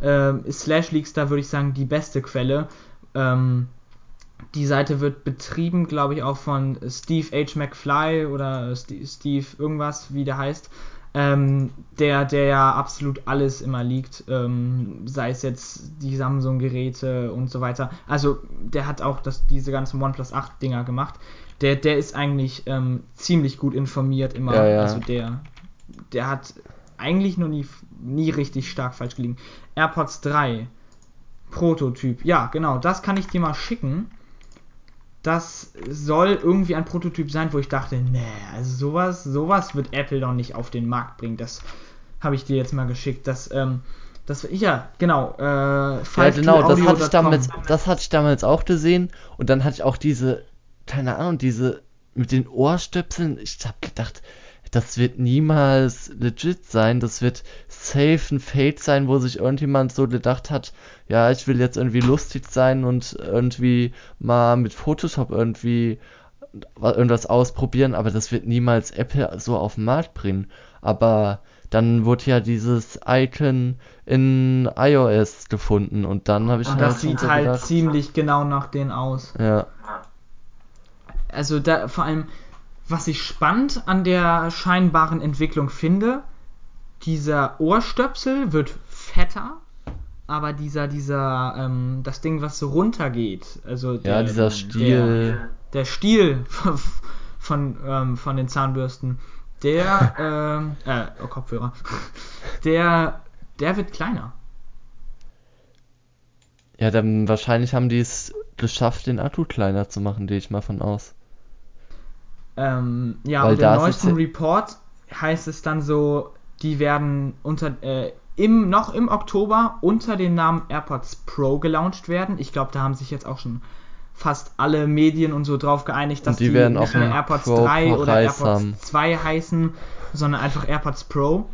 ist /Leaks, da würde ich sagen, die beste Quelle. Die Seite wird betrieben, glaube ich, auch von Steve H. McFly oder Steve irgendwas, wie der heißt. Der ja absolut alles immer leakt, sei es jetzt die Samsung-Geräte und so weiter. Also der hat auch diese ganzen OnePlus 8-Dinger gemacht. Der ist eigentlich ziemlich gut informiert immer. Ja, ja. Also der hat eigentlich noch nie richtig stark falsch gelegen. AirPods 3, Prototyp. Ja, genau, das kann ich dir mal schicken. Das soll irgendwie ein Prototyp sein, wo ich dachte, also sowas wird Apple doch nicht auf den Markt bringen. Das habe ich dir jetzt mal geschickt. Das hatte ich damals auch gesehen. Und dann hatte ich auch diese, keine Ahnung, diese mit den Ohrstöpseln. Ich habe gedacht, das wird niemals legit sein. Das wird safe ein Fake sein, wo sich irgendjemand so gedacht hat, ja, ich will jetzt irgendwie lustig sein und irgendwie mal mit Photoshop irgendwie irgendwas ausprobieren, aber das wird niemals Apple so auf den Markt bringen. Aber dann wurde ja dieses Icon in iOS gefunden und dann habe ich mir das sieht halt gedacht, ziemlich genau nach denen aus. Ja. Also da vor allem, was ich spannend an der scheinbaren Entwicklung finde, dieser Ohrstöpsel wird fetter, aber das Ding, was so runtergeht, also dieser Stiel. Der Stiel von den Zahnbürsten, Kopfhörer, der wird kleiner. Ja, dann wahrscheinlich haben die es geschafft, den Akku kleiner zu machen, gehe ich mal von aus. Und im neuesten Report heißt es dann so, die werden noch im Oktober unter dem Namen AirPods Pro gelauncht werden. Ich glaube, da haben sich jetzt auch schon fast alle Medien und so drauf geeinigt, dass die werden nicht mehr AirPods Pro 3 oder AirPods 2 heißen, sondern einfach AirPods Pro,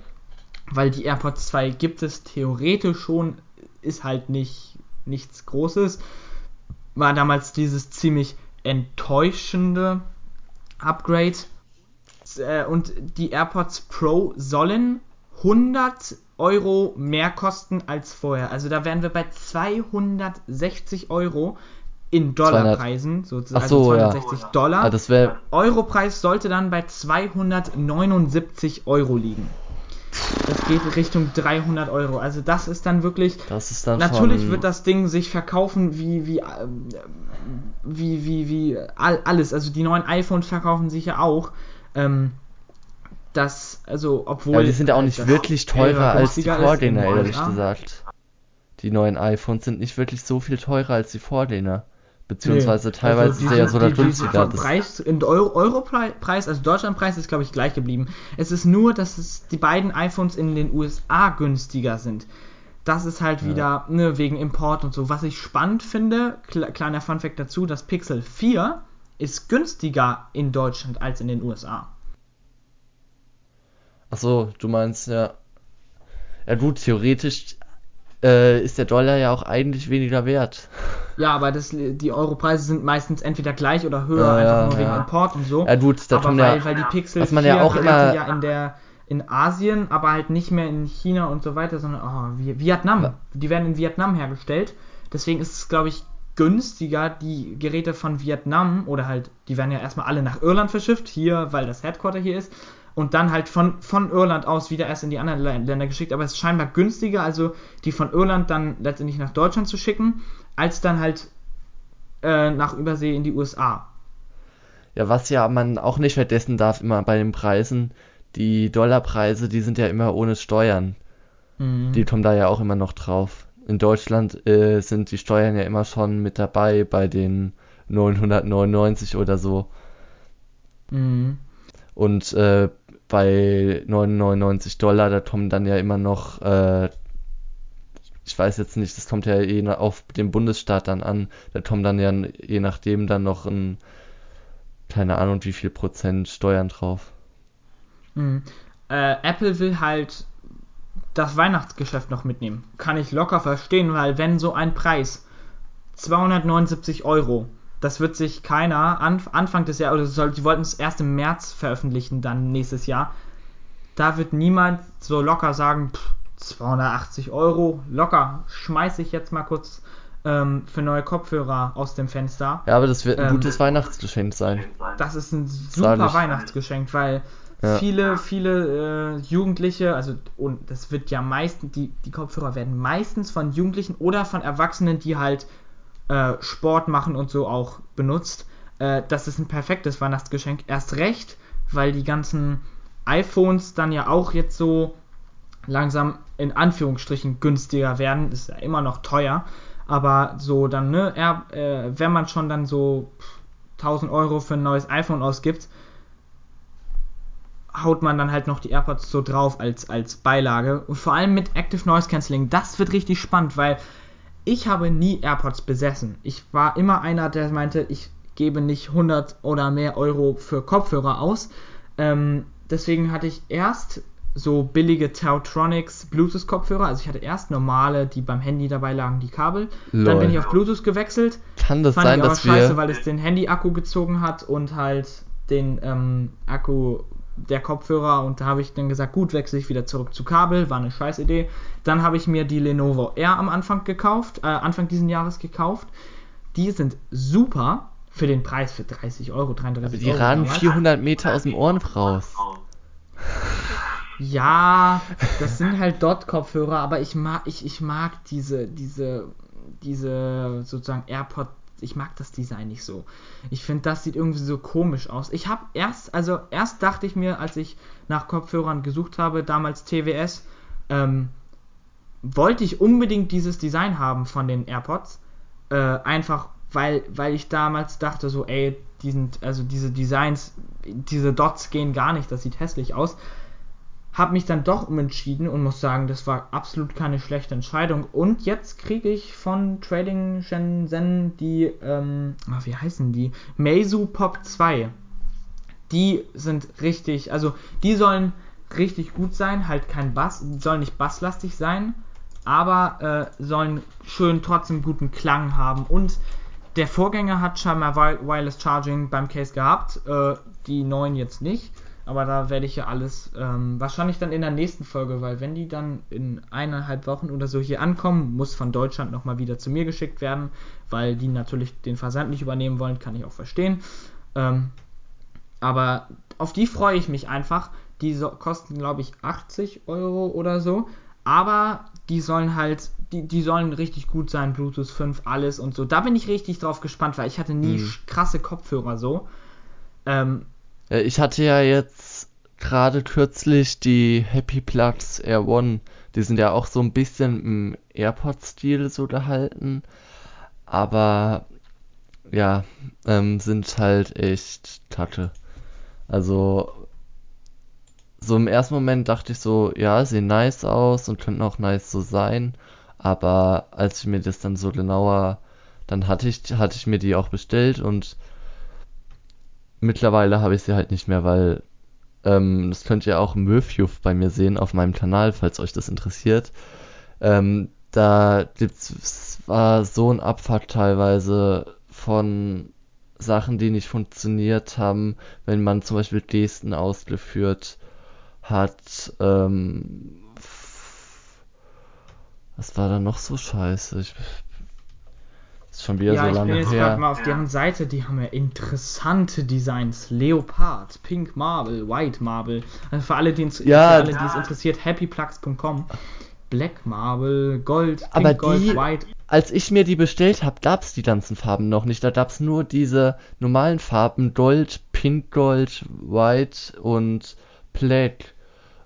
weil die AirPods 2 gibt es theoretisch schon, ist halt nichts Großes. War damals dieses ziemlich enttäuschende Upgrade. Und die AirPods Pro sollen 100 € mehr kosten als vorher. Also da wären wir bei 260 € in Dollarpreisen, sozusagen. Ach so, also 260 ja. Dollar. Ah, das wär... Europreis sollte dann bei 279 € liegen. Das geht in Richtung 300 €. Also das ist dann wirklich... Natürlich wird das Ding sich verkaufen wie alles. Also die neuen iPhones verkaufen sich ja auch. Die sind ja auch nicht wirklich teurer als die Vorgänger, ehrlich gesagt. Die neuen iPhones sind nicht wirklich so viel teurer als die Vorgänger. Beziehungsweise teilweise ist der ja sogar günstiger. Der Preis, in Europreis, also Deutschlandpreis, ist glaube ich gleich geblieben. Es ist nur, dass die beiden iPhones in den USA günstiger sind. Das ist halt wieder wegen Import und so. Was ich spannend finde, kleiner Funfact dazu, das Pixel 4 ist günstiger in Deutschland als in den USA. Achso, du meinst ja. Ja gut, theoretisch ist der Dollar ja auch eigentlich weniger wert. Ja, aber die Europreise sind meistens entweder gleich oder höher, einfach nur wegen Import und so. Ja gut, da tun ja, weil die Pixel 4 in Asien, aber halt nicht mehr in China und so weiter, sondern Vietnam. Ja. Die werden in Vietnam hergestellt. Deswegen ist es, glaube ich, günstiger, die Geräte von Vietnam oder halt, die werden ja erstmal alle nach Irland verschifft, hier, weil das Headquarter hier ist, und dann halt von Irland aus wieder erst in die anderen Länder geschickt, aber es ist scheinbar günstiger, also die von Irland dann letztendlich nach Deutschland zu schicken, als dann halt nach Übersee in die USA. Ja, was ja man auch nicht vergessen darf immer bei den Preisen, die Dollarpreise, die sind ja immer ohne Steuern. Mhm. Die kommen da ja auch immer noch drauf. In Deutschland sind die Steuern ja immer schon mit dabei bei den 999 oder so. Mhm. Und bei 999 Dollar, da kommen dann ja immer noch, ich weiß jetzt nicht, das kommt ja auf den Bundesstaat dann an, da kommen dann ja je nachdem dann noch ein, keine Ahnung wie viel Prozent Steuern drauf. Mhm. Apple will halt das Weihnachtsgeschäft noch mitnehmen. Kann ich locker verstehen, weil wenn so ein Preis, 279 €, das wird sich keiner Anfang des Jahres, oder die wollten es erst im März veröffentlichen, dann nächstes Jahr, da wird niemand so locker sagen, 280 €, locker, schmeiße ich jetzt mal kurz für neue Kopfhörer aus dem Fenster. Ja, aber das wird ein gutes Weihnachtsgeschenk sein. Das ist ein super Weihnachtsgeschenk, weil viele Jugendliche, also und das wird ja meistens, die Kopfhörer werden meistens von Jugendlichen oder von Erwachsenen, die halt Sport machen und so auch benutzt. Das ist ein perfektes Weihnachtsgeschenk. Erst recht, weil die ganzen iPhones dann ja auch jetzt so langsam in Anführungsstrichen günstiger werden. Ist ja immer noch teuer, aber so dann, ne, wenn man schon dann so 1.000 € für ein neues iPhone ausgibt, haut man dann halt noch die AirPods so drauf als Beilage. Und vor allem mit Active Noise Cancelling, das wird richtig spannend, weil ich habe nie AirPods besessen. Ich war immer einer, der meinte, ich gebe nicht 100 oder mehr Euro für Kopfhörer aus. Deswegen hatte ich erst so billige Teutronix Bluetooth-Kopfhörer. Also ich hatte erst normale, die beim Handy dabei lagen, die Kabel. Lol. Dann bin ich auf Bluetooth gewechselt. Kann das sein, dass wir... Fand ich aber scheiße, weil es den Handy-Akku gezogen hat und halt den Akku... der Kopfhörer, und da habe ich dann gesagt, gut, wechsle ich wieder zurück zu Kabel, war eine Scheißidee. Dann habe ich mir die Lenovo Air am Anfang gekauft, Anfang diesen Jahres gekauft. Die sind super für den Preis, für 30 €, 33 €. Die ragen 400 Meter aus dem Ohren raus. Ja, das sind halt Dot-Kopfhörer, aber ich mag diese sozusagen AirPods. Ich mag das Design nicht so. Ich finde, das sieht irgendwie so komisch aus. Ich habe erst dachte ich mir, als ich nach Kopfhörern gesucht habe, damals TWS, wollte ich unbedingt dieses Design haben von den AirPods. Einfach, weil ich damals dachte so, ey, diese Designs, diese Dots gehen gar nicht, das sieht hässlich aus. Habe mich dann doch umentschieden und muss sagen, das war absolut keine schlechte Entscheidung. Und jetzt kriege ich von Trading Shenzhen die, wie heißen die? Meizu Pop 2. Die sind richtig, also die sollen richtig gut sein, halt kein Bass, sollen nicht basslastig sein, aber sollen schön trotzdem guten Klang haben. Und der Vorgänger hat scheinbar Wireless Charging beim Case gehabt, die neuen jetzt nicht. Aber da werde ich ja alles wahrscheinlich dann in der nächsten Folge, weil wenn die dann in 1,5 Wochen oder so hier ankommen, muss von Deutschland nochmal wieder zu mir geschickt werden, weil die natürlich den Versand nicht übernehmen wollen, kann ich auch verstehen. Aber auf die freue ich mich einfach. Die kosten, glaube ich, 80 € oder so. Aber die sollen halt, die sollen richtig gut sein, Bluetooth 5, alles und so. Da bin ich richtig drauf gespannt, weil ich hatte nie krasse Kopfhörer so. Ich hatte ja jetzt gerade kürzlich die Happy Plugs Air One. Die sind ja auch so ein bisschen im AirPods-Stil so gehalten. Aber ja, sind halt echt kacke. Also so im ersten Moment dachte ich so, ja, sehen nice aus und könnten auch nice so sein. Aber als ich mir das dann so genauer, dann hatte ich mir die auch bestellt und mittlerweile habe ich sie halt nicht mehr, weil das könnt ihr auch im Review bei mir sehen auf meinem Kanal, falls euch das interessiert. Da gibt's war so ein Abfuck teilweise von Sachen, die nicht funktioniert haben, wenn man zum Beispiel Gesten ausgeführt hat. Was war da noch so scheiße? Schon wieder ja, so lange her. Ich bin jetzt gerade mal auf deren Seite, die haben ja interessante Designs. Leopard, Pink Marble, White Marble. Also für alle, die es interessiert, happyplugs.com. Black Marble, Gold, Pink, aber Gold, die, White. Als ich mir die bestellt habe, gab es die ganzen Farben noch nicht. Da gab es nur diese normalen Farben Gold, Pink Gold, White und Plague.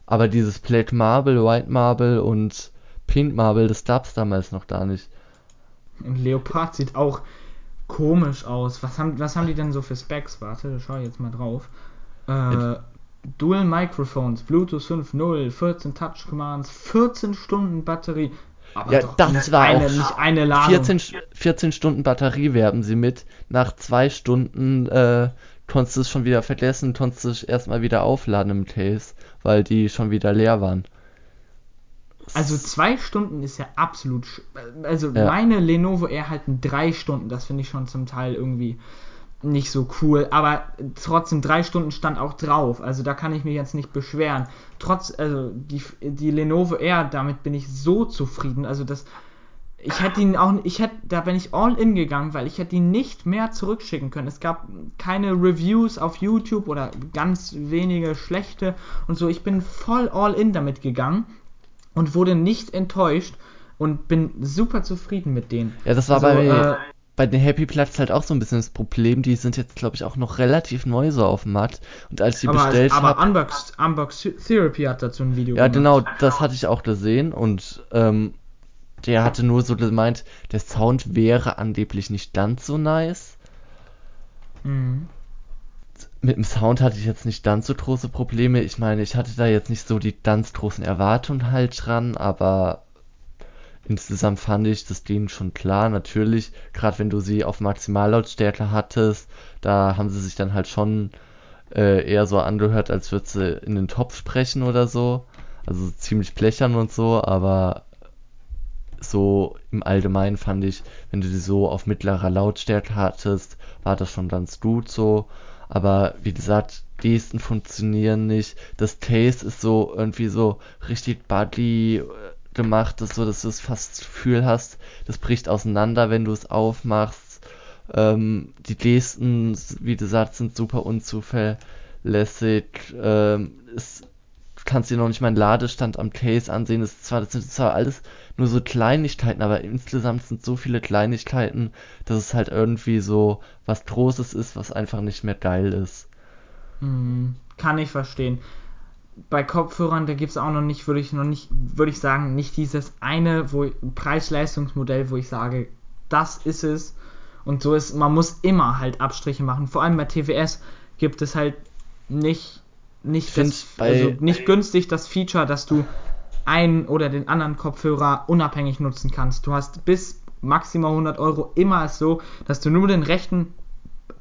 Aber dieses Plague Marble, White Marble und Pink Marble, das gab es damals noch gar nicht. Und Leopard sieht auch komisch aus. Was haben die denn so für Specs? Warte, da schau ich jetzt mal drauf. Dual Microphones, Bluetooth 5.0, 14 Touch Commands, 14 Stunden Batterie. Aber ja, doch, das war eine, auch nicht eine Ladung. 14 Stunden Batterie werben sie mit. Nach 2 Stunden konntest du es schon wieder vergessen, konntest du es erstmal wieder aufladen im Case, weil die schon wieder leer waren. Also 2 Stunden ist ja absolut... Meine Lenovo Air halten 3 Stunden, das finde ich schon zum Teil irgendwie nicht so cool, aber trotzdem 3 Stunden stand auch drauf, also da kann ich mich jetzt nicht beschweren. Die Lenovo Air, damit bin ich so zufrieden, also das... Da bin ich all in gegangen, weil ich hätte die nicht mehr zurückschicken können. Es gab keine Reviews auf YouTube oder ganz wenige schlechte und so. Ich bin voll all in damit gegangen und wurde nicht enttäuscht und bin super zufrieden mit denen. Ja, das war also, bei den Happy Plugs halt auch so ein bisschen das Problem. Die sind jetzt, glaube ich, auch noch relativ neu so auf dem Markt. Und als ich die bestellt habe... Aber Unbox Therapy hat dazu ein Video gemacht. Ja, genau, das hatte ich auch gesehen und... Der hatte nur so gemeint, der Sound wäre angeblich nicht ganz so nice. Mhm. Mit dem Sound hatte ich jetzt nicht ganz so große Probleme. Ich meine, ich hatte da jetzt nicht so die ganz großen Erwartungen halt dran, aber insgesamt fand ich das Ding schon klar. Natürlich, gerade wenn du sie auf Maximallautstärke hattest, da haben sie sich dann halt schon eher so angehört, als würdest du in den Topf sprechen oder so. Also ziemlich blechern und so, aber... So im Allgemeinen fand ich, wenn du die so auf mittlerer Lautstärke hattest, war das schon ganz gut so. Aber wie gesagt, Gesten funktionieren nicht. Das Case ist so irgendwie so richtig buggy gemacht, dass du es fast das Gefühl hast, das bricht auseinander, wenn du es aufmachst. Die Gesten, wie gesagt, sind super unzuverlässig. Kannst dir noch nicht mal einen Ladestand am Case ansehen. Das sind zwar alles nur so Kleinigkeiten, aber insgesamt sind so viele Kleinigkeiten, dass es halt irgendwie so was Großes ist, was einfach nicht mehr geil ist. Kann ich verstehen. Bei Kopfhörern, da gibt es auch würde ich sagen, nicht dieses eine Preis-Leistungs-Modell, wo ich sage, das ist es. Und so ist, man muss immer halt Abstriche machen. Vor allem bei TWS gibt es halt nicht günstig das Feature, dass du einen oder den anderen Kopfhörer unabhängig nutzen kannst. Du hast bis maximal 100 Euro immer es so, dass du nur den rechten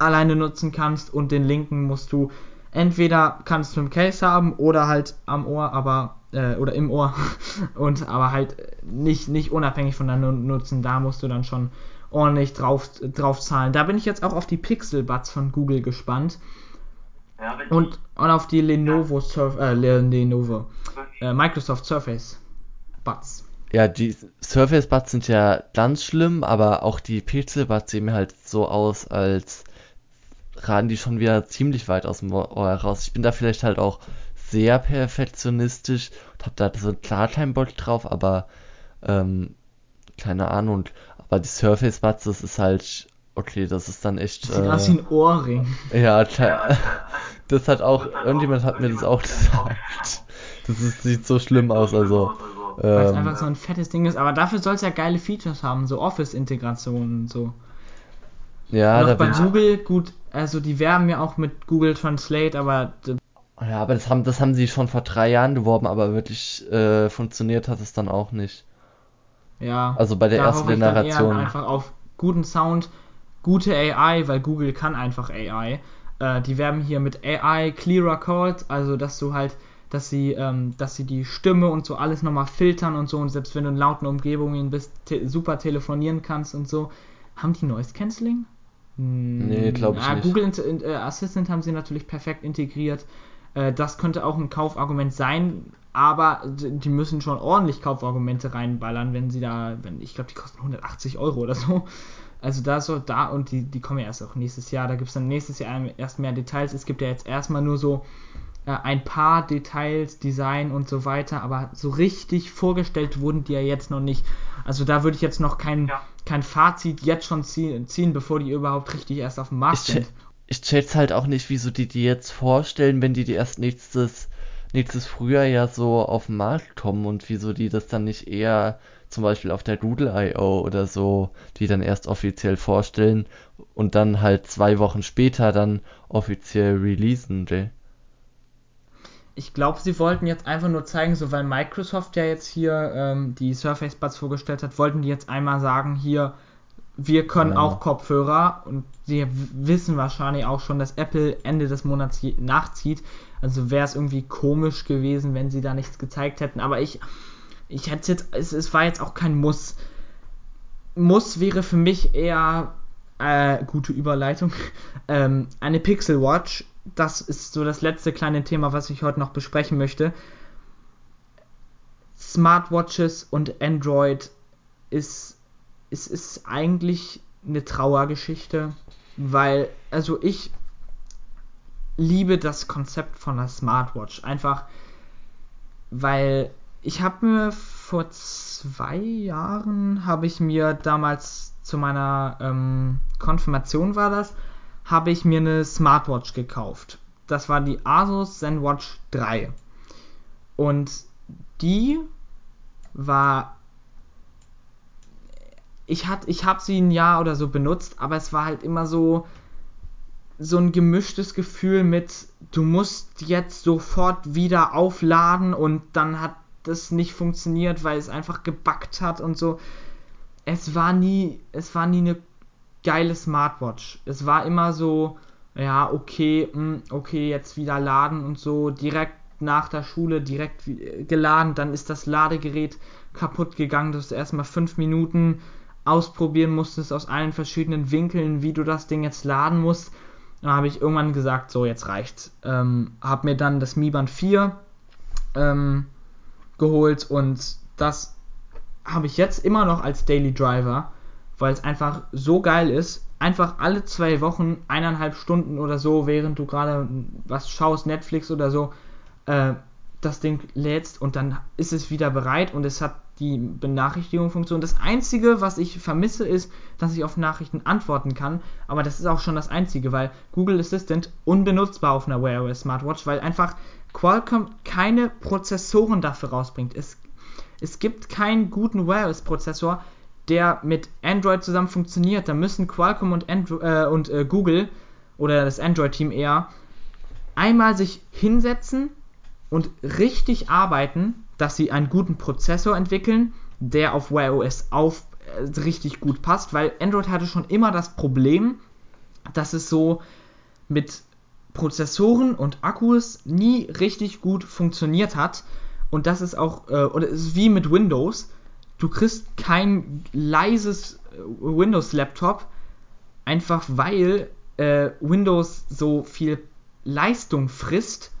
alleine nutzen kannst und den linken musst du entweder kannst du im Case haben oder halt am Ohr, aber oder im Ohr und aber halt nicht unabhängig voneinander nutzen. Da musst du dann schon ordentlich drauf zahlen. Da bin ich jetzt auch auf die Pixel Buds von Google gespannt. Und auf die Microsoft Surface Buds. Ja, die Surface Buds sind ja ganz schlimm, aber auch die Pixel Buds sehen mir halt so aus, als ragen die schon wieder ziemlich weit aus dem Ohr raus. Ich bin da vielleicht halt auch sehr perfektionistisch und hab da so klar keinen Bock drauf, aber keine Ahnung. Aber die Surface Buds, das ist halt... Okay, das ist dann echt... Das sieht aus wie ein Ohrring. Ja, das hat auch... Irgendjemand hat mir das auch gesagt. Sieht so schlimm aus, also... Weil es einfach so ein fettes Ding ist. Aber dafür soll es ja geile Features haben, so Office-Integrationen und so. Ja, da bei Google, gut, also die werben ja auch mit Google Translate, aber... Ja, aber das haben sie schon vor 3 Jahren geworben, aber wirklich funktioniert hat es dann auch nicht. Ja. Also bei der ersten Generation. Dann einfach auf guten Sound... Gute AI, weil Google kann einfach AI. Die werben hier mit AI, Clearer Calls, also dass sie die Stimme und so alles nochmal filtern und so, und selbst wenn du in lauten Umgebungen bist, super telefonieren kannst und so. Haben die Noise Cancelling? Nee, glaube ich nicht. Google Assistant haben sie natürlich perfekt integriert. Das könnte auch ein Kaufargument sein, aber die müssen schon ordentlich Kaufargumente reinballern, wenn ich glaube, die kosten 180 Euro oder so. Also und die kommen ja erst auch nächstes Jahr, da gibt es dann nächstes Jahr erst mehr Details. Es gibt ja jetzt erstmal nur so ein paar Details, Design und so weiter, aber so richtig vorgestellt wurden die ja jetzt noch nicht. Also da würde ich jetzt noch kein Fazit jetzt schon ziehen, bevor die überhaupt richtig erst auf dem Markt sind. Ich check's halt auch nicht, wieso die jetzt vorstellen, wenn die erst nächstes nächstes Frühjahr ja so auf den Markt kommen und wieso die das dann nicht eher zum Beispiel auf der Doodle.io oder so, die dann erst offiziell vorstellen und dann halt 2 Wochen später dann offiziell releasen, Jay. Ich glaube, sie wollten jetzt einfach nur zeigen, so weil Microsoft ja jetzt hier die Surface Buds vorgestellt hat, wollten die jetzt einmal sagen, hier, wir können auch Kopfhörer, und sie wissen wahrscheinlich auch schon, dass Apple Ende des Monats nachzieht, also wäre es irgendwie komisch gewesen, wenn sie da nichts gezeigt hätten, aber ich hätte jetzt, es war jetzt auch kein Muss. Muss wäre für mich eher, gute Überleitung, eine Pixel Watch. Das ist so das letzte kleine Thema, was ich heute noch besprechen möchte. Smartwatches und Android ist eigentlich eine Trauergeschichte, weil, also ich liebe das Konzept von einer Smartwatch, einfach weil ich habe mir vor 2 Jahren, habe ich mir damals zu meiner Konfirmation war das, habe ich mir eine Smartwatch gekauft. Das war die Asus ZenWatch 3. Und die war... Ich habe sie ein Jahr oder so benutzt, aber es war halt immer so ein gemischtes Gefühl mit, du musst jetzt sofort wieder aufladen und dann hat das nicht funktioniert, weil es einfach gebackt hat und so. Es war nie eine geile Smartwatch. Es war immer so, ja, okay, jetzt wieder laden und so, direkt nach der Schule, direkt geladen, dann ist das Ladegerät kaputt gegangen, du hast erstmal 5 Minuten ausprobieren musstest aus allen verschiedenen Winkeln, wie du das Ding jetzt laden musst. Dann habe ich irgendwann gesagt, so, jetzt reicht's. Hab mir dann das Mi Band 4 geholt und das habe ich jetzt immer noch als Daily Driver, weil es einfach so geil ist, einfach alle 2 Wochen, 1,5 Stunden oder so, während du gerade was schaust, Netflix oder so, das Ding lädst und dann ist es wieder bereit und es hat die Benachrichtigungsfunktion. Das Einzige, was ich vermisse, ist, dass ich auf Nachrichten antworten kann, aber das ist auch schon das Einzige, weil Google Assistant unbenutzbar auf einer Wear OS Smartwatch, weil einfach Qualcomm keine Prozessoren dafür rausbringt. Es gibt keinen guten Wear OS Prozessor, der mit Android zusammen funktioniert. Da müssen Qualcomm und Google oder das Android-Team eher einmal sich hinsetzen und richtig arbeiten, dass sie einen guten Prozessor entwickeln, der auf Wear OS richtig gut passt, weil Android hatte schon immer das Problem, dass es so mit Prozessoren und Akkus nie richtig gut funktioniert hat. Und das ist auch, oder es ist wie mit Windows. Du kriegst kein leises Windows-Laptop, einfach weil Windows so viel Leistung frisst,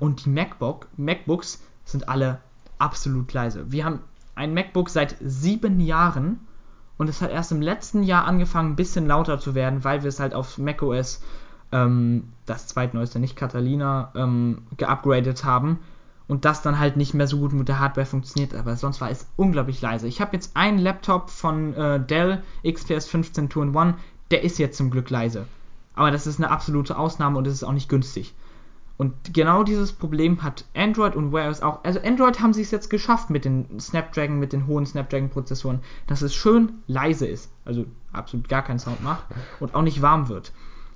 und die MacBooks sind alle absolut leise. Wir haben ein MacBook seit 7 Jahren und es hat erst im letzten Jahr angefangen, ein bisschen lauter zu werden, weil wir es halt auf macOS, das zweitneueste, nicht Catalina, geupgradet haben. Und das dann halt nicht mehr so gut mit der Hardware funktioniert, aber sonst war es unglaublich leise. Ich habe jetzt einen Laptop von Dell, XPS 15 2-in-1, der ist jetzt zum Glück leise. Aber das ist eine absolute Ausnahme und es ist auch nicht günstig. Und genau dieses Problem hat Android und Wear OS auch. Also Android haben sie es jetzt geschafft mit den Snapdragon, mit den hohen Snapdragon-Prozessoren, dass es schön leise ist. Also absolut gar keinen Sound macht und auch nicht warm wird.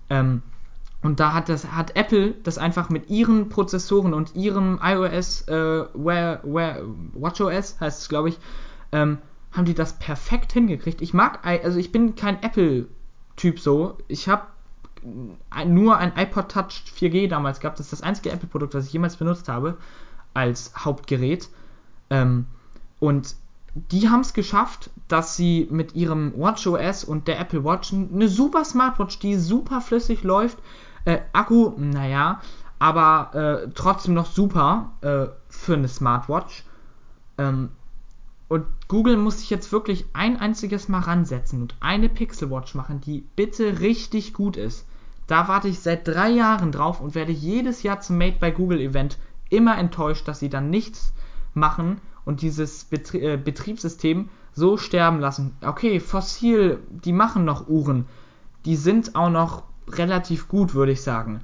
Und da hat Apple das einfach mit ihren Prozessoren und ihrem iOS, WatchOS heißt es, glaube ich, haben die das perfekt hingekriegt. Ich bin kein Apple-Typ so. Ich habe nur ein iPod Touch 4G damals gehabt. Das ist das einzige Apple-Produkt, was ich jemals benutzt habe als Hauptgerät. Und die haben es geschafft, dass sie mit ihrem WatchOS und der Apple Watch eine super Smartwatch, die super flüssig läuft, Akku, naja, aber trotzdem noch super für eine Smartwatch. Und Google muss sich jetzt wirklich ein einziges Mal ransetzen und eine Pixelwatch machen, die bitte richtig gut ist. Da warte ich seit 3 Jahren drauf und werde jedes Jahr zum Made by Google Event immer enttäuscht, dass sie dann nichts machen und dieses Betriebssystem so sterben lassen. Okay, Fossil, die machen noch Uhren. Die sind auch noch relativ gut, würde ich sagen.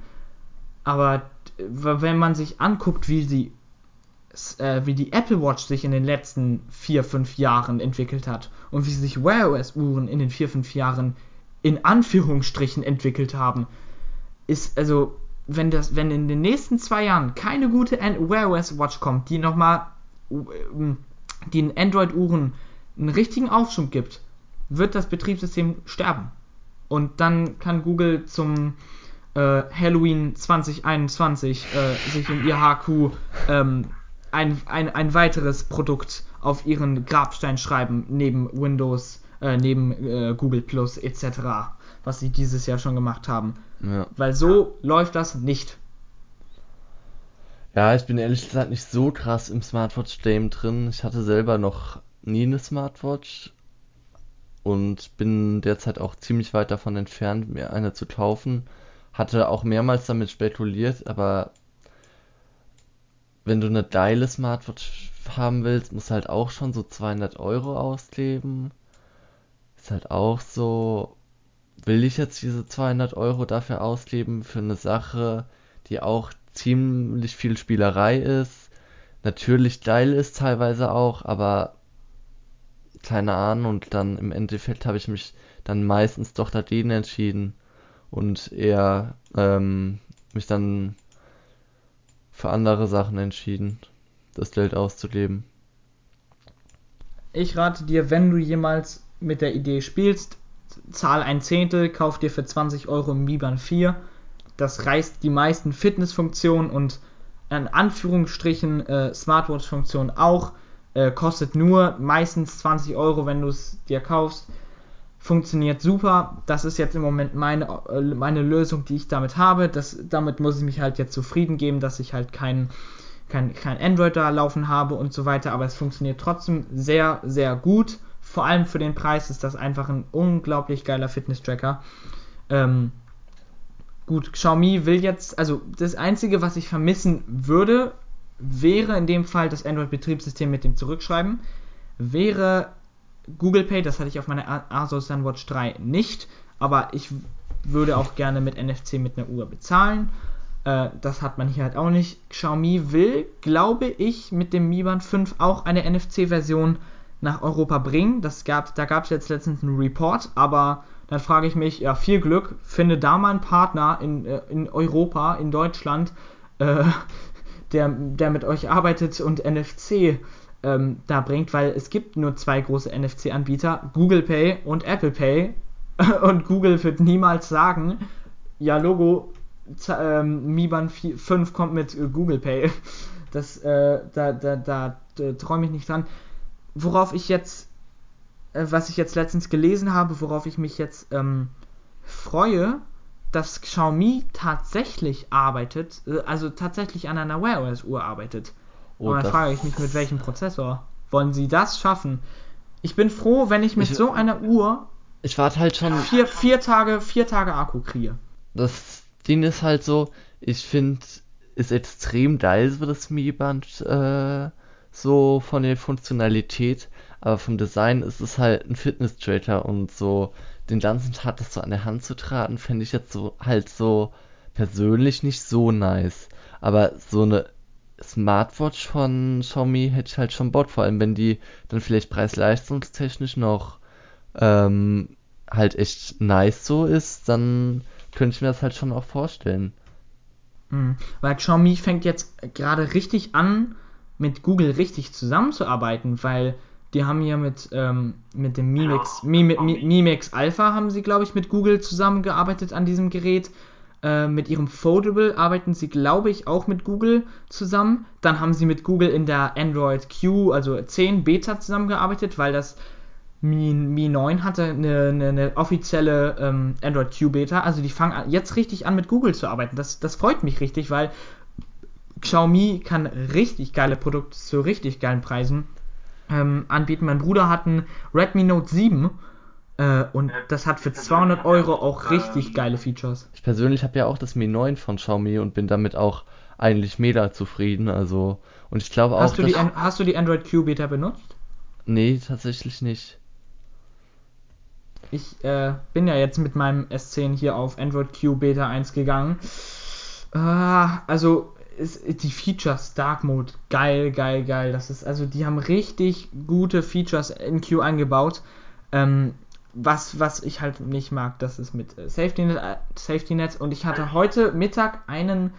Aber wenn man sich anguckt, wie die Apple Watch sich in den letzten 4-5 Jahren entwickelt hat und wie sich Wear OS Uhren in den 4-5 Jahren in Anführungsstrichen entwickelt haben, ist also, wenn in den nächsten 2 Jahren keine gute Wear OS Watch kommt, die nochmal den Android-Uhren einen richtigen Aufschub gibt, wird das Betriebssystem sterben. Und dann kann Google zum Halloween 2021 sich in ihr HQ ein weiteres Produkt auf ihren Grabstein schreiben, neben Windows, neben Google Plus etc., was sie dieses Jahr schon gemacht haben. Ja. Weil so läuft das nicht. Ja, ich bin ehrlich gesagt nicht so krass im Smartwatch-Game drin. Ich hatte selber noch nie eine Smartwatch und bin derzeit auch ziemlich weit davon entfernt, mir eine zu kaufen. Hatte auch mehrmals damit spekuliert, aber wenn du eine geile Smartwatch haben willst, musst du halt auch schon so 200 € ausgeben. Ist halt auch so, will ich jetzt diese 200 € dafür ausgeben für eine Sache, die auch ziemlich viel Spielerei ist, natürlich geil ist teilweise auch, aber keine Ahnung, und dann im Endeffekt habe ich mich dann meistens doch dagegen entschieden und eher mich dann für andere Sachen entschieden, das Geld auszugeben. Ich rate dir, wenn du jemals mit der Idee spielst, zahl ein Zehntel, kauf dir für 20 € Mi Band 4. Das reißt die meisten Fitnessfunktionen und in Anführungsstrichen Smartwatch-Funktionen auch. Kostet nur meistens 20 €, wenn du es dir kaufst. Funktioniert super. Das ist jetzt im Moment meine Lösung, die ich damit habe. Damit muss ich mich halt jetzt zufrieden geben, dass ich halt kein Android da laufen habe und so weiter. Aber es funktioniert trotzdem sehr, sehr gut. Vor allem für den Preis ist das einfach ein unglaublich geiler Fitness-Tracker. Gut, Xiaomi will jetzt, also das Einzige, was ich vermissen würde, wäre in dem Fall das Android-Betriebssystem mit dem Zurückschreiben, wäre Google Pay, das hatte ich auf meiner Asus ZenWatch 3 nicht, aber ich würde auch gerne mit NFC mit einer Uhr bezahlen. Das hat man hier halt auch nicht. Xiaomi will, glaube ich, mit dem Mi Band 5 auch eine NFC-Version nach Europa bringen. Da gab es jetzt letztens einen Report, aber dann frage ich mich, ja, viel Glück, finde da mal einen Partner in Europa, in Deutschland, der mit euch arbeitet und NFC da bringt, weil es gibt nur 2 große NFC-Anbieter, Google Pay und Apple Pay, und Google wird niemals sagen, ja Logo, Mi Band 5 kommt mit Google Pay. Da träume ich nicht dran. Was ich jetzt letztens gelesen habe, worauf ich mich jetzt freue, dass Xiaomi tatsächlich arbeitet, also tatsächlich an einer Wear OS Uhr arbeitet. Oh, aber dann frage ich mich, mit welchem Prozessor wollen sie das schaffen? Ich bin froh, wenn ich mit so einer Uhr ich warte halt schon vier Tage Akku kriege. Das Ding ist halt so, ich finde, ist extrem geil für das Mi Band so von der Funktionalität. Aber vom Design ist es halt ein Fitness-Tracker, und so den ganzen Tag das so an der Hand zu tragen, fände ich jetzt so halt so persönlich nicht so nice. Aber so eine Smartwatch von Xiaomi hätte ich halt schon Bock, vor allem wenn die dann vielleicht preis-leistungstechnisch noch halt echt nice so ist, dann könnte ich mir das halt schon auch vorstellen. Weil Xiaomi fängt jetzt gerade richtig an, mit Google richtig zusammenzuarbeiten, weil die haben ja mit dem Mi Mix Alpha haben sie, glaube ich, mit Google zusammengearbeitet an diesem Gerät. Mit ihrem Foldable arbeiten sie, glaube ich, auch mit Google zusammen. Dann haben sie mit Google in der Android Q, also 10 Beta, zusammengearbeitet, weil das Mi 9 hatte eine offizielle Android Q Beta. Also die fangen jetzt richtig an, mit Google zu arbeiten. Das freut mich richtig, weil Xiaomi kann richtig geile Produkte zu richtig geilen Preisen anbieten. Mein Bruder hat einen Redmi Note 7 und das hat für 200 € auch richtig geile Features. Ich persönlich habe ja auch das Mi 9 von Xiaomi und bin damit auch eigentlich mega zufrieden. Also, und ich glaube auch, hast du die Android Q Beta benutzt? Nee, tatsächlich nicht. Ich bin ja jetzt mit meinem S10 hier auf Android Q Beta 1 gegangen. Also ist die Features, Dark Mode, geil. Das ist, also die haben richtig gute Features in Q eingebaut. Was ich halt nicht mag, das ist mit Safety Netz. Und ich hatte heute Mittag einen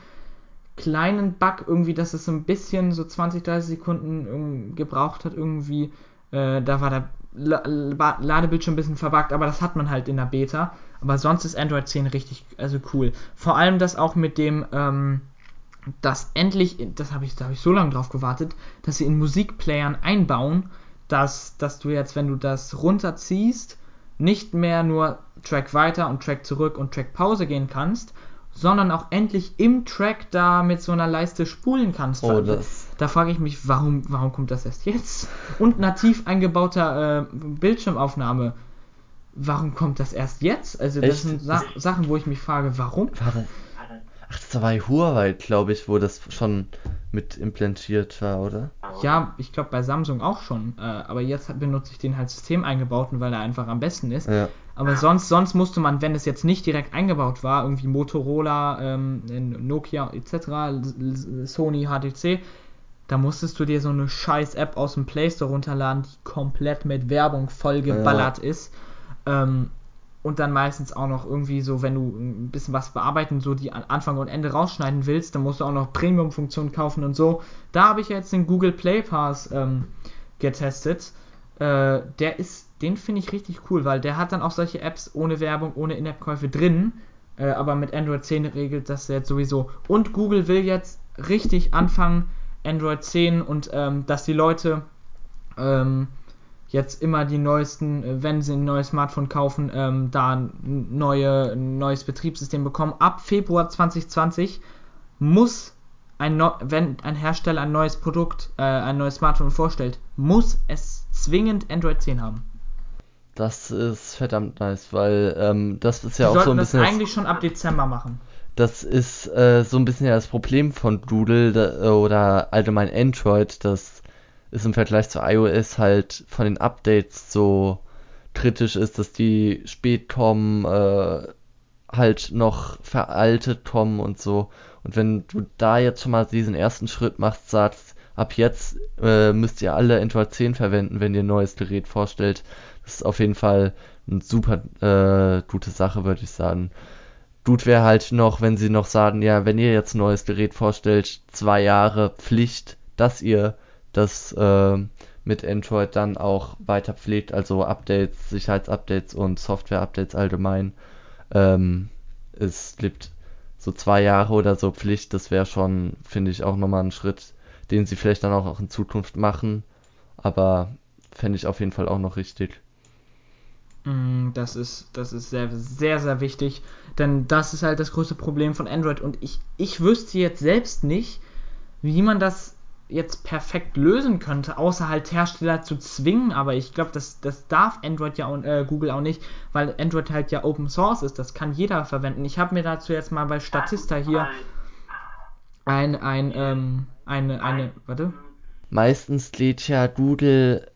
kleinen Bug irgendwie, dass es ein bisschen so 20, 30 Sekunden gebraucht hat irgendwie. Da war der Ladebildschirm ein bisschen verbuggt, aber das hat man halt in der Beta. Aber sonst ist Android 10 richtig, also cool. Vor allem das auch mit dem, dass endlich, da habe ich so lange drauf gewartet, dass sie in Musikplayern einbauen, dass du jetzt, wenn du das runterziehst, nicht mehr nur Track weiter und Track zurück und Track Pause gehen kannst, sondern auch endlich im Track da mit so einer Leiste spulen kannst. Oh, da frage ich mich, warum kommt das erst jetzt? Und nativ eingebauter Bildschirmaufnahme. Warum kommt das erst jetzt? Also das sind Sachen, wo ich mich frage, warum? Ach, das war bei Huawei, glaube ich, wo das schon mit implantiert war, oder? Ja, ich glaube bei Samsung auch schon. Aber jetzt benutze ich den halt systemeingebauten, weil er einfach am besten ist. Ja. Aber sonst musste man, wenn es jetzt nicht direkt eingebaut war, irgendwie Motorola, Nokia etc., Sony, HTC, da musstest du dir so eine scheiß App aus dem Play Store runterladen, die komplett mit Werbung vollgeballert ist. Und dann meistens auch noch irgendwie so, wenn du ein bisschen was bearbeiten, so die Anfang und Ende rausschneiden willst, dann musst du auch noch Premium-Funktionen kaufen und so. Da habe ich jetzt den Google Play Pass getestet. Den finde ich richtig cool, weil der hat dann auch solche Apps ohne Werbung, ohne In-App-Käufe drin. Aber mit Android 10 regelt das jetzt sowieso. Und Google will jetzt richtig anfangen, Android 10 und dass die Leute... jetzt immer die neuesten, wenn sie ein neues Smartphone kaufen, da ein neues Betriebssystem bekommen. Ab Februar 2020 muss, wenn ein Hersteller ein neues Produkt, ein neues Smartphone vorstellt, muss es zwingend Android 10 haben. Das ist verdammt nice, weil das ist ja auch so ein bisschen... Wir sollten das eigentlich schon ab Dezember machen. Das ist so ein bisschen ja das Problem von Doodle oder allgemein Android, dass ist im Vergleich zu iOS halt von den Updates so kritisch ist, dass die spät kommen, halt noch veraltet kommen und so. Und wenn du da jetzt schon mal diesen ersten Schritt machst, sagst, ab jetzt müsst ihr alle Android 10 verwenden, wenn ihr ein neues Gerät vorstellt, das ist auf jeden Fall eine super gute Sache, würde ich sagen. Gut wäre halt noch, wenn sie noch sagen, ja, wenn ihr jetzt ein neues Gerät vorstellt, 2 Jahre Pflicht, dass ihr das mit Android dann auch weiter pflegt, also Updates, Sicherheitsupdates und Software-Updates allgemein. Es gibt so 2 Jahre oder so Pflicht, das wäre schon, finde ich, auch nochmal ein Schritt, den sie vielleicht dann auch in Zukunft machen, aber fände ich auf jeden Fall auch noch richtig. Das ist sehr, sehr, sehr wichtig, denn das ist halt das größte Problem von Android und ich wüsste jetzt selbst nicht, wie man das jetzt perfekt lösen könnte, außer halt Hersteller zu zwingen, aber ich glaube, das darf Android ja und Google auch nicht, weil Android halt ja Open Source ist, das kann jeder verwenden. Ich habe mir dazu jetzt mal bei Statista hier meistens lädt ja Google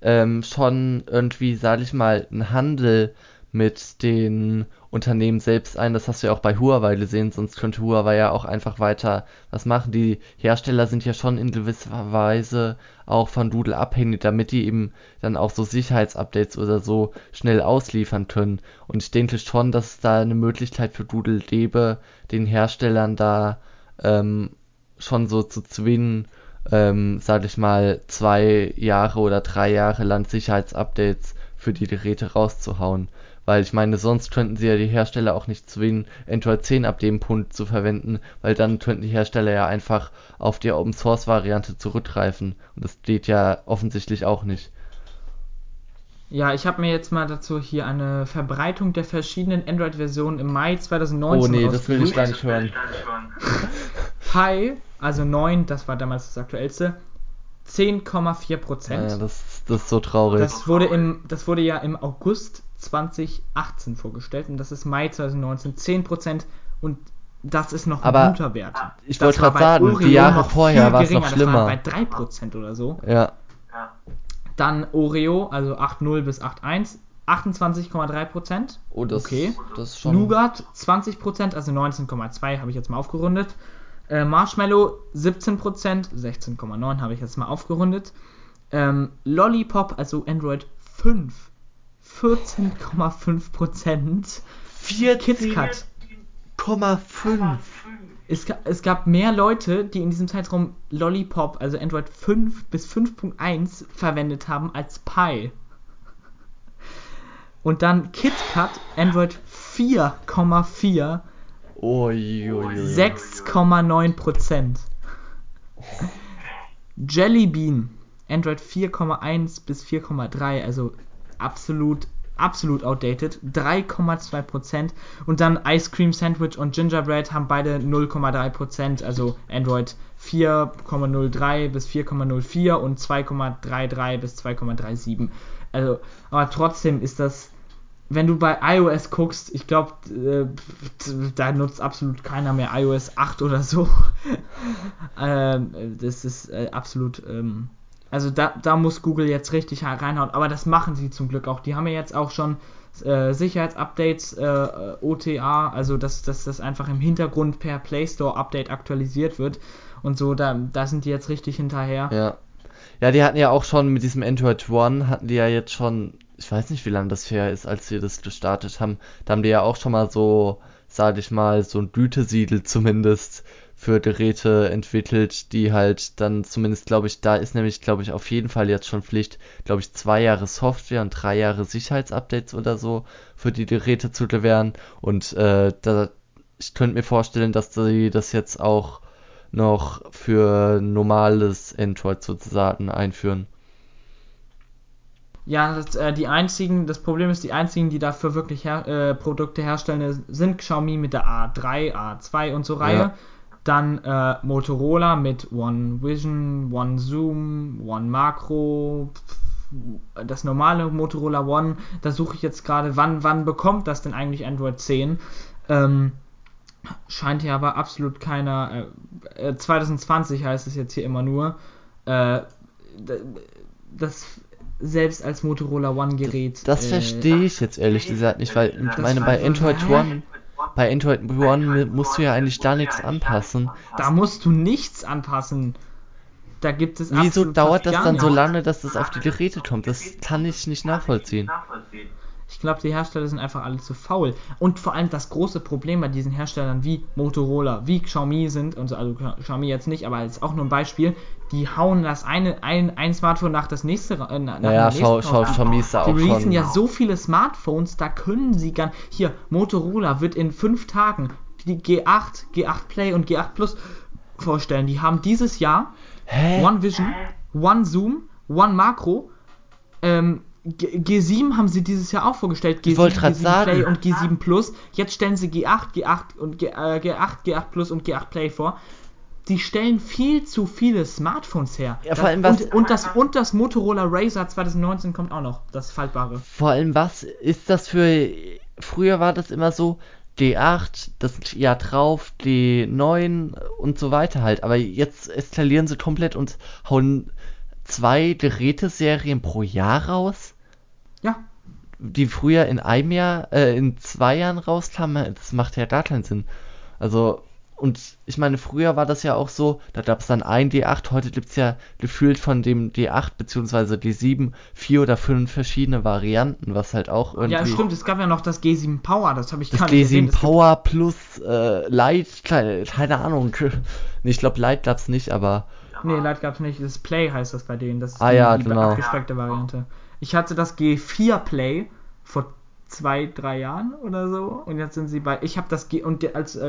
schon irgendwie, sag ich mal, einen Handel mit den Unternehmen selbst ein, das hast du ja auch bei Huawei gesehen, sonst könnte Huawei ja auch einfach weiter was machen. Die Hersteller sind ja schon in gewisser Weise auch von Doodle abhängig, damit die eben dann auch so Sicherheitsupdates oder so schnell ausliefern können. Und ich denke schon, dass es da eine Möglichkeit für Doodle gäbe, den Herstellern da schon so zu zwingen, sag ich mal, 2 Jahre oder 3 Jahre lang Sicherheitsupdates für die Geräte rauszuhauen. Weil ich meine, sonst könnten sie ja die Hersteller auch nicht zwingen, Android 10 ab dem Punkt zu verwenden, weil dann könnten die Hersteller ja einfach auf die Open-Source-Variante zurückgreifen. Und das geht ja offensichtlich auch nicht. Ja, ich habe mir jetzt mal dazu hier eine Verbreitung der verschiedenen Android-Versionen im Mai 2019 rausgesucht. Oh nee, das will ich gar nicht hören. Pi, also 9, das war damals das aktuellste, 10,4%. Ja, das ist so traurig. Das wurde ja im August 2018 vorgestellt und das ist Mai 2019 10% und das ist noch ein guter Wert. Ich wollte gerade sagen, Orion die Jahre vorher war es noch schlimmer. Bei 3% oder so. Ja. Dann Oreo, also 8,0 bis 8,1, 28,3%. Oh, das ist schon... Nougat 20%, also 19,2 habe ich jetzt mal aufgerundet. Marshmallow 17%, 16,9 habe ich jetzt mal aufgerundet. Lollipop, also Android 5, 14,5%. 14,5%. Es gab mehr Leute, die in diesem Zeitraum Lollipop, also Android 5 bis 5.1 verwendet haben als Pi. Und dann KitKat, Android 4,4, 6,9%. Jelly Bean, Android 4,1 bis 4,3, also absolut outdated, 3,2%. Und dann Ice Cream Sandwich und Gingerbread haben beide 0,3%, also Android 4,03 bis 4,04 und 2,33 bis 2,37. Also, aber trotzdem ist das, wenn du bei iOS guckst, ich glaube, da nutzt absolut keiner mehr iOS 8 oder so. Das ist absolut, also da muss Google jetzt richtig reinhauen. Aber das machen sie zum Glück auch. Die haben ja jetzt auch schon Sicherheitsupdates, OTA, also dass das einfach im Hintergrund per Play Store Update aktualisiert wird. Und so, da sind die jetzt richtig hinterher. Ja. Ja, die hatten ja auch schon mit diesem Android One, hatten die ja jetzt schon, ich weiß nicht, wie lange das her ist, als sie das gestartet haben, da haben die ja auch schon mal so, sag ich mal, so ein Gütesiegel zumindest für Geräte entwickelt, die halt dann zumindest, glaube ich, da ist nämlich, glaube ich, auf jeden Fall jetzt schon Pflicht, glaube ich, 2 Jahre Software und 3 Jahre Sicherheitsupdates oder so für die Geräte zu gewähren. Und ich könnte mir vorstellen, dass die das jetzt auch noch für normales Android sozusagen einführen. Ja, das Problem ist, die einzigen, die dafür wirklich Produkte herstellen, sind Xiaomi mit der A3, A2 und so Reihe. Ja. Dann Motorola mit One Vision, One Zoom, One Macro, das normale Motorola One. Da suche ich jetzt gerade, wann bekommt das denn eigentlich Android 10? Scheint hier aber absolut keiner. 2020 heißt es jetzt hier immer nur. Das selbst als Motorola One-Gerät. Das verstehe ich jetzt ehrlich gesagt nicht, weil ich meine, bei Android One musst du ja eigentlich da nichts anpassen. Da musst du nichts anpassen. Da gibt es absolut. Wieso dauert das dann so lange, dass das auf die Geräte kommt? Das kann ich nicht nachvollziehen. Ich glaube, die Hersteller sind einfach alle zu faul. Und vor allem das große Problem bei diesen Herstellern wie Motorola, wie Xiaomi sind, und so, also Xiaomi jetzt nicht, aber jetzt auch nur ein Beispiel, die hauen das ein Smartphone nach das nächste Xiaomi ist da auch schon. Die releasen ja so viele Smartphones, da können sie gar nicht. Hier, Motorola wird in 5 Tagen die G8, G8 Play und G8 Plus vorstellen. Die haben dieses Jahr One Vision, One Zoom, One Macro, G7 haben sie dieses Jahr auch vorgestellt, G7 Play und G7 Plus. Jetzt stellen sie G8 Plus und G8 Play vor. Die stellen viel zu viele Smartphones her. Ja, vor allem das Motorola Razr 2019 kommt auch noch, das Faltbare. Vor allem was ist das für... Früher war das immer so, G8, das Jahr drauf, G9 und so weiter halt. Aber jetzt eskalieren sie komplett und hauen 2 Geräteserien pro Jahr raus. Ja. Die früher in einem Jahr, in 2 Jahren rauskamen, das macht ja gar keinen Sinn. Also, und ich meine, früher war das ja auch so, da gab es dann ein D8, heute gibt es ja gefühlt von dem D8 bzw. D7 4 oder 5 verschiedene Varianten, was halt auch irgendwie... Ja, stimmt, es gab ja noch das G7 Power, das habe ich gar nicht gesehen. Das G7 Power plus Light, keine Ahnung, ich glaube Light gab es nicht, aber... Nee, Light gab's nicht. Das Play heißt das bei denen. Das ist die abgespeckte Variante. Ich hatte das G4 Play vor 2-3 Jahren oder so. Und jetzt sind sie bei... Ich habe das G... Und als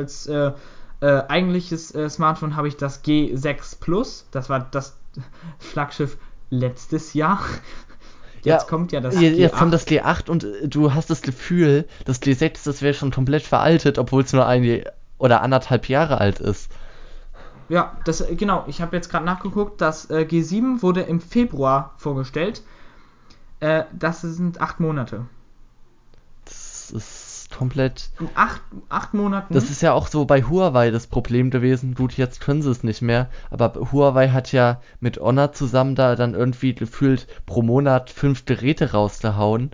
eigentliches Smartphone habe ich das G6 Plus. Das war das Flaggschiff letztes Jahr. Jetzt kommt das G8 und du hast das Gefühl, das G6, das wäre schon komplett veraltet, obwohl es nur 1 oder 1,5 Jahre alt ist. Ja, ich habe jetzt gerade nachgeguckt, das G7 wurde im Februar vorgestellt. Das sind 8 Monate. Das ist komplett... In 8 Monaten? Das ist ja auch so bei Huawei das Problem gewesen. Gut, jetzt können sie es nicht mehr, aber Huawei hat ja mit Honor zusammen da dann irgendwie gefühlt pro Monat 5 Geräte rausgehauen,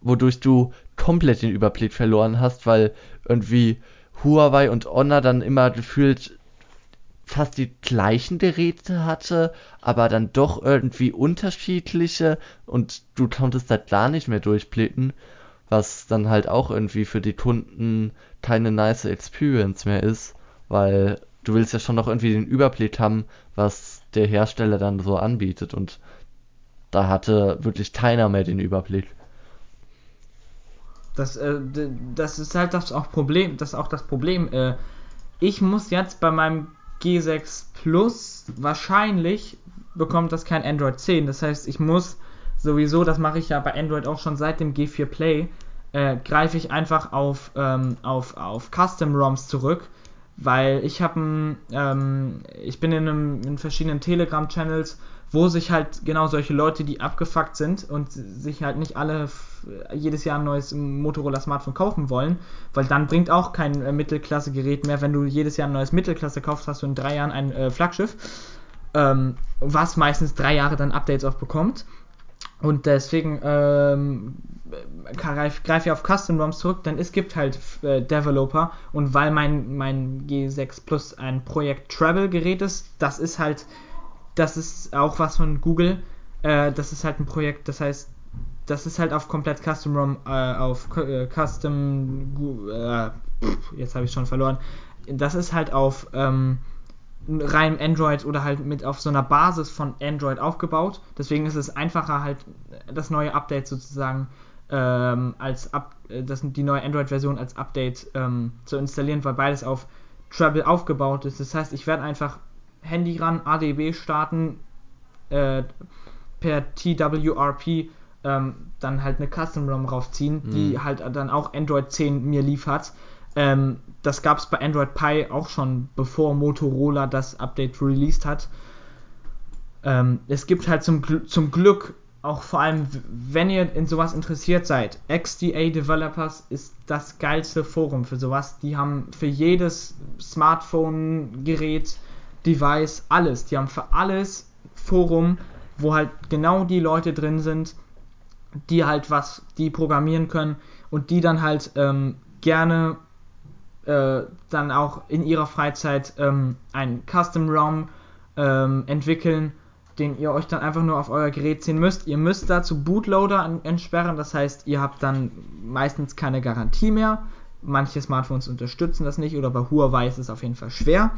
wodurch du komplett den Überblick verloren hast, weil irgendwie Huawei und Honor dann immer gefühlt fast die gleichen Geräte hatte, aber dann doch irgendwie unterschiedliche und du konntest halt gar nicht mehr durchblicken, was dann halt auch irgendwie für die Kunden keine nice Experience mehr ist, weil du willst ja schon noch irgendwie den Überblick haben, was der Hersteller dann so anbietet und da hatte wirklich keiner mehr den Überblick. Das ist halt das Problem. Ich muss jetzt bei meinem G6 Plus, wahrscheinlich bekommt das kein Android 10. Das heißt, ich muss sowieso, das mache ich ja bei Android auch schon seit dem G4 Play, greife ich einfach auf Custom ROMs zurück, weil ich habe ich bin in verschiedenen Telegram-Channels, wo sich halt genau solche Leute, die abgefuckt sind und sich halt nicht alle jedes Jahr ein neues Motorola-Smartphone kaufen wollen, weil dann bringt auch kein Mittelklasse-Gerät mehr, wenn du jedes Jahr ein neues Mittelklasse kaufst, hast du in 3 Jahren ein Flaggschiff, was meistens 3 Jahre dann Updates auch bekommt. Und deswegen greife ich auf Custom ROMs zurück, denn es gibt halt Developer und weil mein G6 Plus ein Projekt Travel Gerät ist, das ist auch was von Google, das ist halt ein Projekt, das heißt, das ist halt auf komplett Custom ROM, jetzt habe ich schon verloren, das ist halt auf reinem Android oder halt mit auf so einer Basis von Android aufgebaut, deswegen ist es einfacher halt das neue Update sozusagen die neue Android-Version als Update zu installieren, weil beides auf Treble aufgebaut ist, das heißt, ich werde einfach Handy ran, ADB starten, per TWRP dann halt eine Custom ROM raufziehen, die halt dann auch Android 10 mir liefert. Das gab es bei Android Pie auch schon, bevor Motorola das Update released hat. Es gibt halt zum Glück, auch vor allem, wenn ihr in sowas interessiert seid, XDA Developers ist das geilste Forum für sowas. Die haben für jedes Smartphone, Gerät, Device, alles. Die haben für alles Forum, wo halt genau die Leute drin sind, die halt die programmieren können und die dann halt gerne dann auch in ihrer Freizeit einen Custom ROM entwickeln, den ihr euch dann einfach nur auf euer Gerät ziehen müsst. Ihr müsst dazu Bootloader entsperren, das heißt, ihr habt dann meistens keine Garantie mehr. Manche Smartphones unterstützen das nicht oder bei Huawei ist es auf jeden Fall schwer.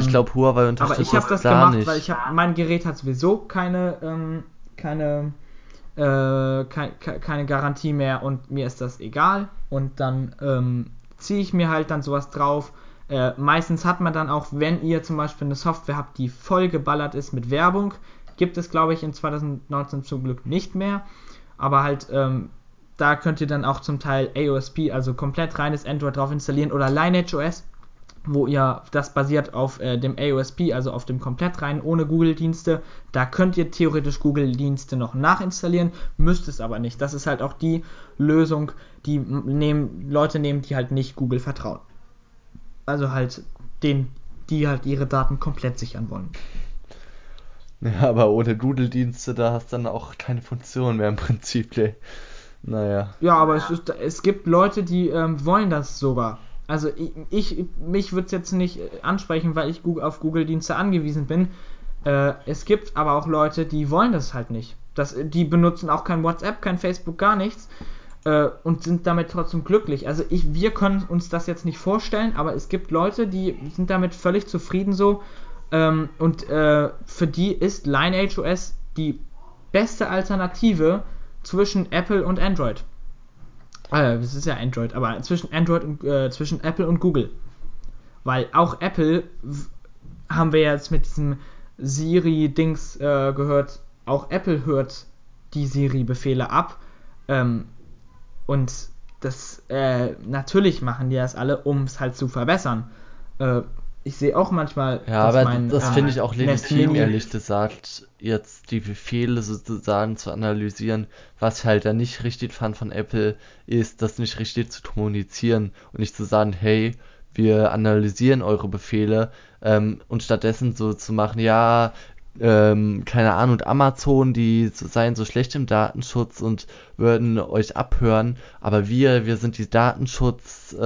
Ich glaube, Huawei unterstützt das gar nicht. Aber ich habe das gemacht, weil mein Gerät hat sowieso keine Garantie mehr und mir ist das egal. Und dann ziehe ich mir halt dann sowas drauf. Meistens hat man dann auch, wenn ihr zum Beispiel eine Software habt, die voll geballert ist mit Werbung, gibt es, glaube ich, in 2019 zum Glück nicht mehr. Aber halt, da könnt ihr dann auch zum Teil AOSP, also komplett reines Android drauf installieren oder Lineage OS, wo ihr das basiert auf dem AOSP, also auf dem komplett rein ohne Google-Dienste. Da könnt ihr theoretisch Google-Dienste noch nachinstallieren, müsst es aber nicht. Das ist halt auch die Lösung, die Leute nehmen, die halt nicht Google vertrauen. Also halt die halt ihre Daten komplett sichern wollen. Ja, aber ohne Google-Dienste, da hast du dann auch keine Funktion mehr im Prinzip. Naja. Ja, aber es gibt Leute, die wollen das sogar. Also mich würde es jetzt nicht ansprechen, weil ich auf Google-Dienste angewiesen bin. Es gibt aber auch Leute, die wollen das halt nicht. Die benutzen auch kein WhatsApp, kein Facebook, gar nichts und sind damit trotzdem glücklich. Also wir können uns das jetzt nicht vorstellen, aber es gibt Leute, die sind damit völlig zufrieden so für die ist Lineage OS die beste Alternative zwischen Apple und Android. Es ist ja Android, aber zwischen Android und zwischen Apple und Google. Weil auch Apple haben wir jetzt mit diesem Siri-Dings gehört, auch Apple hört die Siri-Befehle ab. Und das natürlich machen die das alle, um es halt zu verbessern. Ich sehe auch manchmal, ja, dass das finde ich auch legitim, ehrlich gesagt, jetzt die Befehle sozusagen zu analysieren. Was ich halt dann nicht richtig fand von Apple, ist, das nicht richtig zu kommunizieren und nicht zu sagen, hey, wir analysieren eure Befehle und stattdessen so zu machen, ja, keine Ahnung, Amazon, die seien so schlecht im Datenschutz und würden euch abhören, aber wir sind die Datenschutz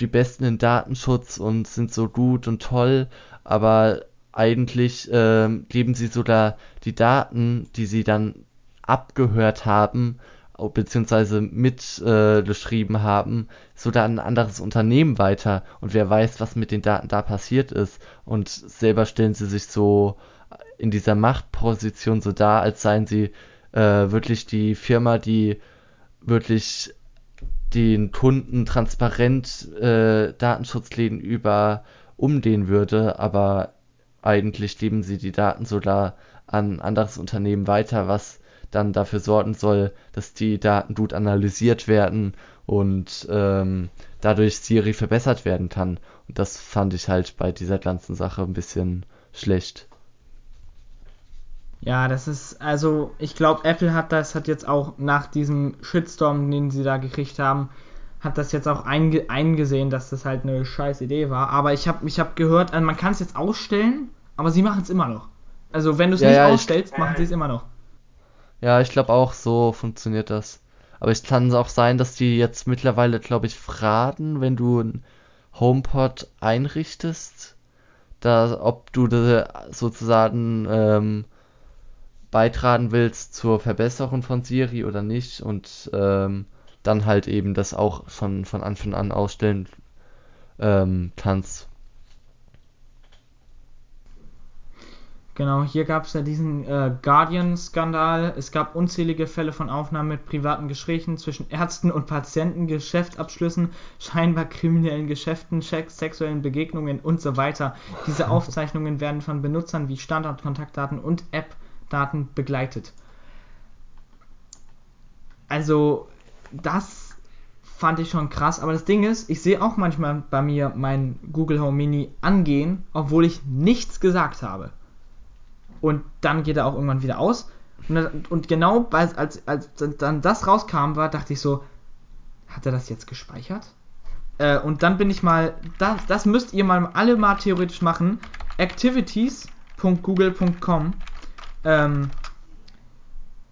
die Besten in Datenschutz und sind so gut und toll, aber eigentlich geben sie sogar die Daten, die sie dann abgehört haben, beziehungsweise mitgeschrieben haben, sogar an ein anderes Unternehmen weiter. Und wer weiß, was mit den Daten da passiert ist. Und selber stellen sie sich so in dieser Machtposition so dar, als seien sie wirklich die Firma, die wirklich den Kunden transparent Datenschutz gegenüber umgehen würde. Aber eigentlich geben sie die Daten sogar an ein anderes Unternehmen weiter, was dann dafür sorgen soll, dass die Daten gut analysiert werden und dadurch Siri verbessert werden kann. Und das fand ich halt bei dieser ganzen Sache ein bisschen schlecht. Ja, das ist, also ich glaube, Apple hat jetzt auch nach diesem Shitstorm, den sie da gekriegt haben, hat das jetzt auch eingesehen, dass das halt eine scheiß Idee war. Aber ich hab gehört, man kann es jetzt ausstellen, aber sie machen es immer noch. Also wenn du es nicht ausstellst, machen sie es immer noch. Ja, ich glaube auch, so funktioniert das. Aber es kann auch sein, dass die jetzt mittlerweile, glaube ich, fragen, wenn du einen HomePod einrichtest, da, ob du sozusagen beitragen willst zur Verbesserung von Siri oder nicht, und dann halt eben das auch von Anfang an ausstellen kannst. Genau, hier gab es ja diesen Guardian-Skandal. Es gab unzählige Fälle von Aufnahmen mit privaten Gesprächen zwischen Ärzten und Patienten, Geschäftsabschlüssen, scheinbar kriminellen Geschäften, sexuellen Begegnungen und so weiter. Diese Aufzeichnungen werden von Benutzern wie Standort, Kontaktdaten und App-Daten begleitet. Also, das fand ich schon krass. Aber das Ding ist, ich sehe auch manchmal bei mir mein Google Home Mini angehen, obwohl ich nichts gesagt habe. Und dann geht er auch irgendwann wieder aus. Und genau, als dann das rauskam, dachte ich so, hat er das jetzt gespeichert? Und dann bin ich mal, das müsst ihr mal alle mal theoretisch machen, activities.google.com.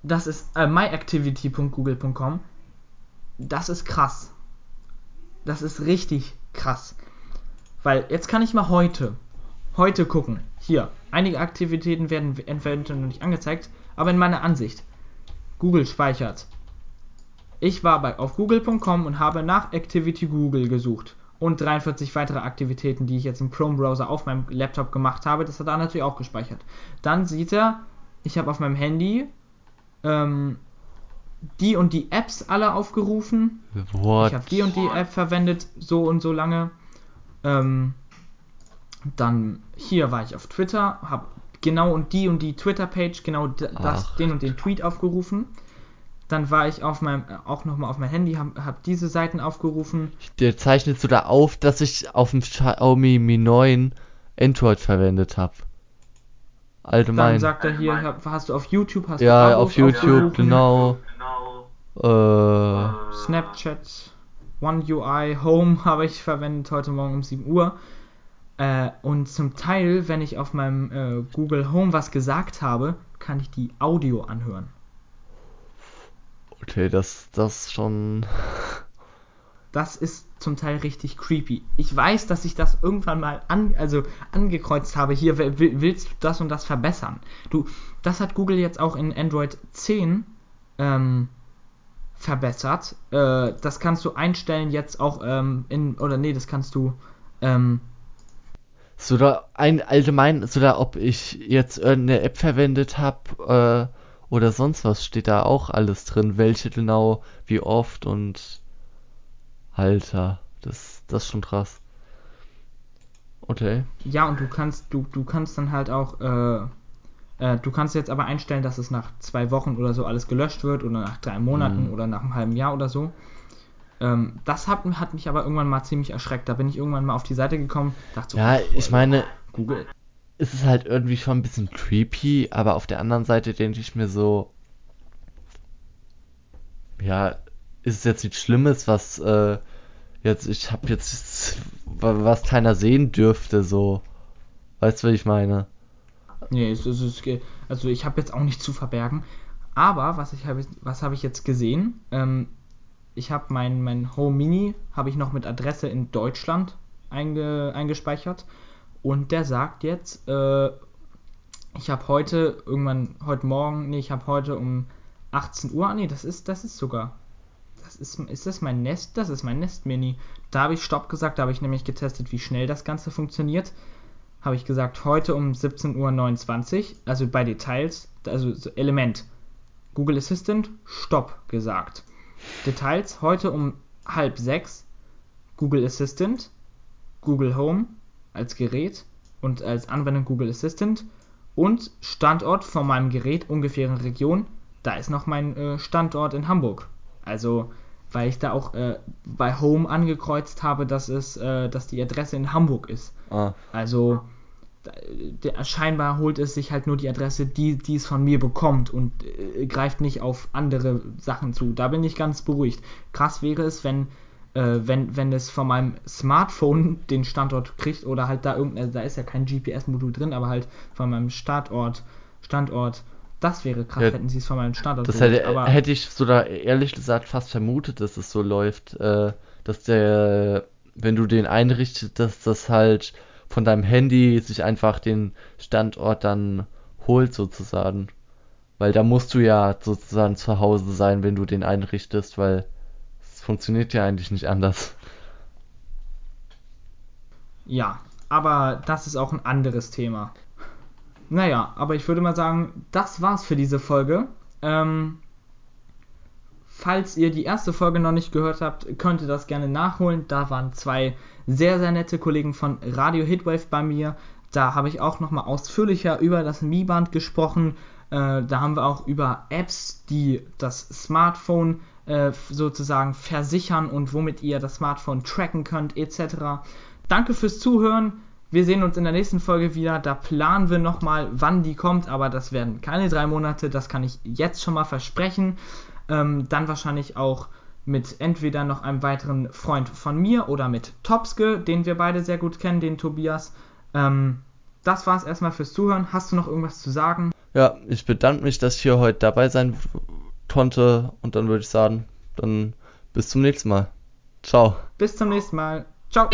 Das ist myactivity.google.com. Das ist krass. Das ist richtig krass. Weil jetzt kann ich mal heute gucken. Hier, einige Aktivitäten werden eventuell noch nicht angezeigt, aber in meiner Ansicht. Google speichert. Ich war auf google.com und habe nach Activity Google gesucht. Und 43 weitere Aktivitäten, die ich jetzt im Chrome-Browser auf meinem Laptop gemacht habe, das hat er natürlich auch gespeichert. Dann sieht er, ich habe auf meinem Handy die und die Apps alle aufgerufen. What? Ich habe die und die App verwendet, so und so lange. Dann hier war ich auf Twitter, habe genau und die Twitter-Page, genau den und den Tweet aufgerufen. Dann war ich auch nochmal auf mein Handy, habe diese Seiten aufgerufen. Der zeichnest du da auf, dass ich auf dem Xiaomi Mi 9 Android verwendet habe. Allgemein. Dann sagt er hier, hast du auf YouTube, aufgerufen, genau. Snapchat, One UI, Home habe ich verwendet heute Morgen um 7 Uhr. Und zum Teil, wenn ich auf meinem Google Home was gesagt habe, kann ich die Audio anhören. Okay, das schon... Das ist zum Teil richtig creepy. Ich weiß, dass ich das irgendwann mal angekreuzt habe. Hier, willst du das und das verbessern? Das hat Google jetzt auch in Android 10 verbessert. Das kannst du einstellen jetzt auch das kannst du... Sogar ob ich jetzt irgendeine App verwendet habe oder sonst was, steht da auch alles drin. Welche genau, wie oft und... Alter, das ist schon krass. Okay. Ja, und du kannst dann halt auch... du kannst jetzt aber einstellen, dass es nach 2 Wochen oder so alles gelöscht wird oder nach 3 Monaten oder nach einem halben Jahr oder so. Das hat mich aber irgendwann mal ziemlich erschreckt. Da bin ich irgendwann mal auf die Seite gekommen, dachte so... Ja, ich meine, Google, es ist halt irgendwie schon ein bisschen creepy, aber auf der anderen Seite denke ich mir so... Ja, ist es jetzt nichts Schlimmes, was was keiner sehen dürfte, so. Weißt du, was ich meine? Nee, also ich habe jetzt auch nichts zu verbergen, aber was habe ich jetzt gesehen... ich habe mein Home Mini habe ich noch mit Adresse in Deutschland eingespeichert und der sagt jetzt, ich habe heute irgendwann, ich habe heute um 18 Uhr, ist das mein Nest? Das ist mein Nest Mini. Da habe ich Stopp gesagt, da habe ich nämlich getestet, wie schnell das Ganze funktioniert. Habe ich gesagt, heute um 17.29 Uhr, also bei Details, also Element. Google Assistant, Stopp gesagt. Details, heute um 5:30 Uhr, Google Assistant, Google Home als Gerät und als Anwendung Google Assistant und Standort von meinem Gerät, ungefähre Region, da ist noch mein Standort in Hamburg. Also, weil ich da auch bei Home angekreuzt habe, dass die Adresse in Hamburg ist. Ah. Also, scheinbar holt es sich halt nur die Adresse, die es von mir bekommt und greift nicht auf andere Sachen zu. Da bin ich ganz beruhigt. Krass wäre es, wenn es von meinem Smartphone den Standort kriegt oder halt da da ist ja kein GPS-Modul drin, aber halt von meinem Standort. Das wäre krass, ja, hätten sie es von meinem Standort. Das hätte ich sogar ehrlich gesagt fast vermutet, dass es so läuft, dass wenn du den einrichtest, dass das halt von deinem Handy sich einfach den Standort dann holt sozusagen. Weil da musst du ja sozusagen zu Hause sein, wenn du den einrichtest, weil es funktioniert ja eigentlich nicht anders. Ja, aber das ist auch ein anderes Thema. Naja, aber ich würde mal sagen, das war's für diese Folge. Falls ihr die erste Folge noch nicht gehört habt, könnt ihr das gerne nachholen. Da waren 2 sehr, sehr nette Kollegen von Radio Hitwave bei mir. Da habe ich auch nochmal ausführlicher über das Mi Band gesprochen. Da haben wir auch über Apps, die das Smartphone sozusagen versichern und womit ihr das Smartphone tracken könnt etc. Danke fürs Zuhören. Wir sehen uns in der nächsten Folge wieder, da planen wir nochmal, wann die kommt, aber das werden keine 3 Monate, das kann ich jetzt schon mal versprechen. Dann wahrscheinlich auch mit entweder noch einem weiteren Freund von mir oder mit Topske, den wir beide sehr gut kennen, den Tobias. Das war's erstmal fürs Zuhören. Hast du noch irgendwas zu sagen? Ja, ich bedanke mich, dass ich hier heute dabei sein konnte und dann würde ich sagen, dann bis zum nächsten Mal. Ciao. Bis zum nächsten Mal. Ciao.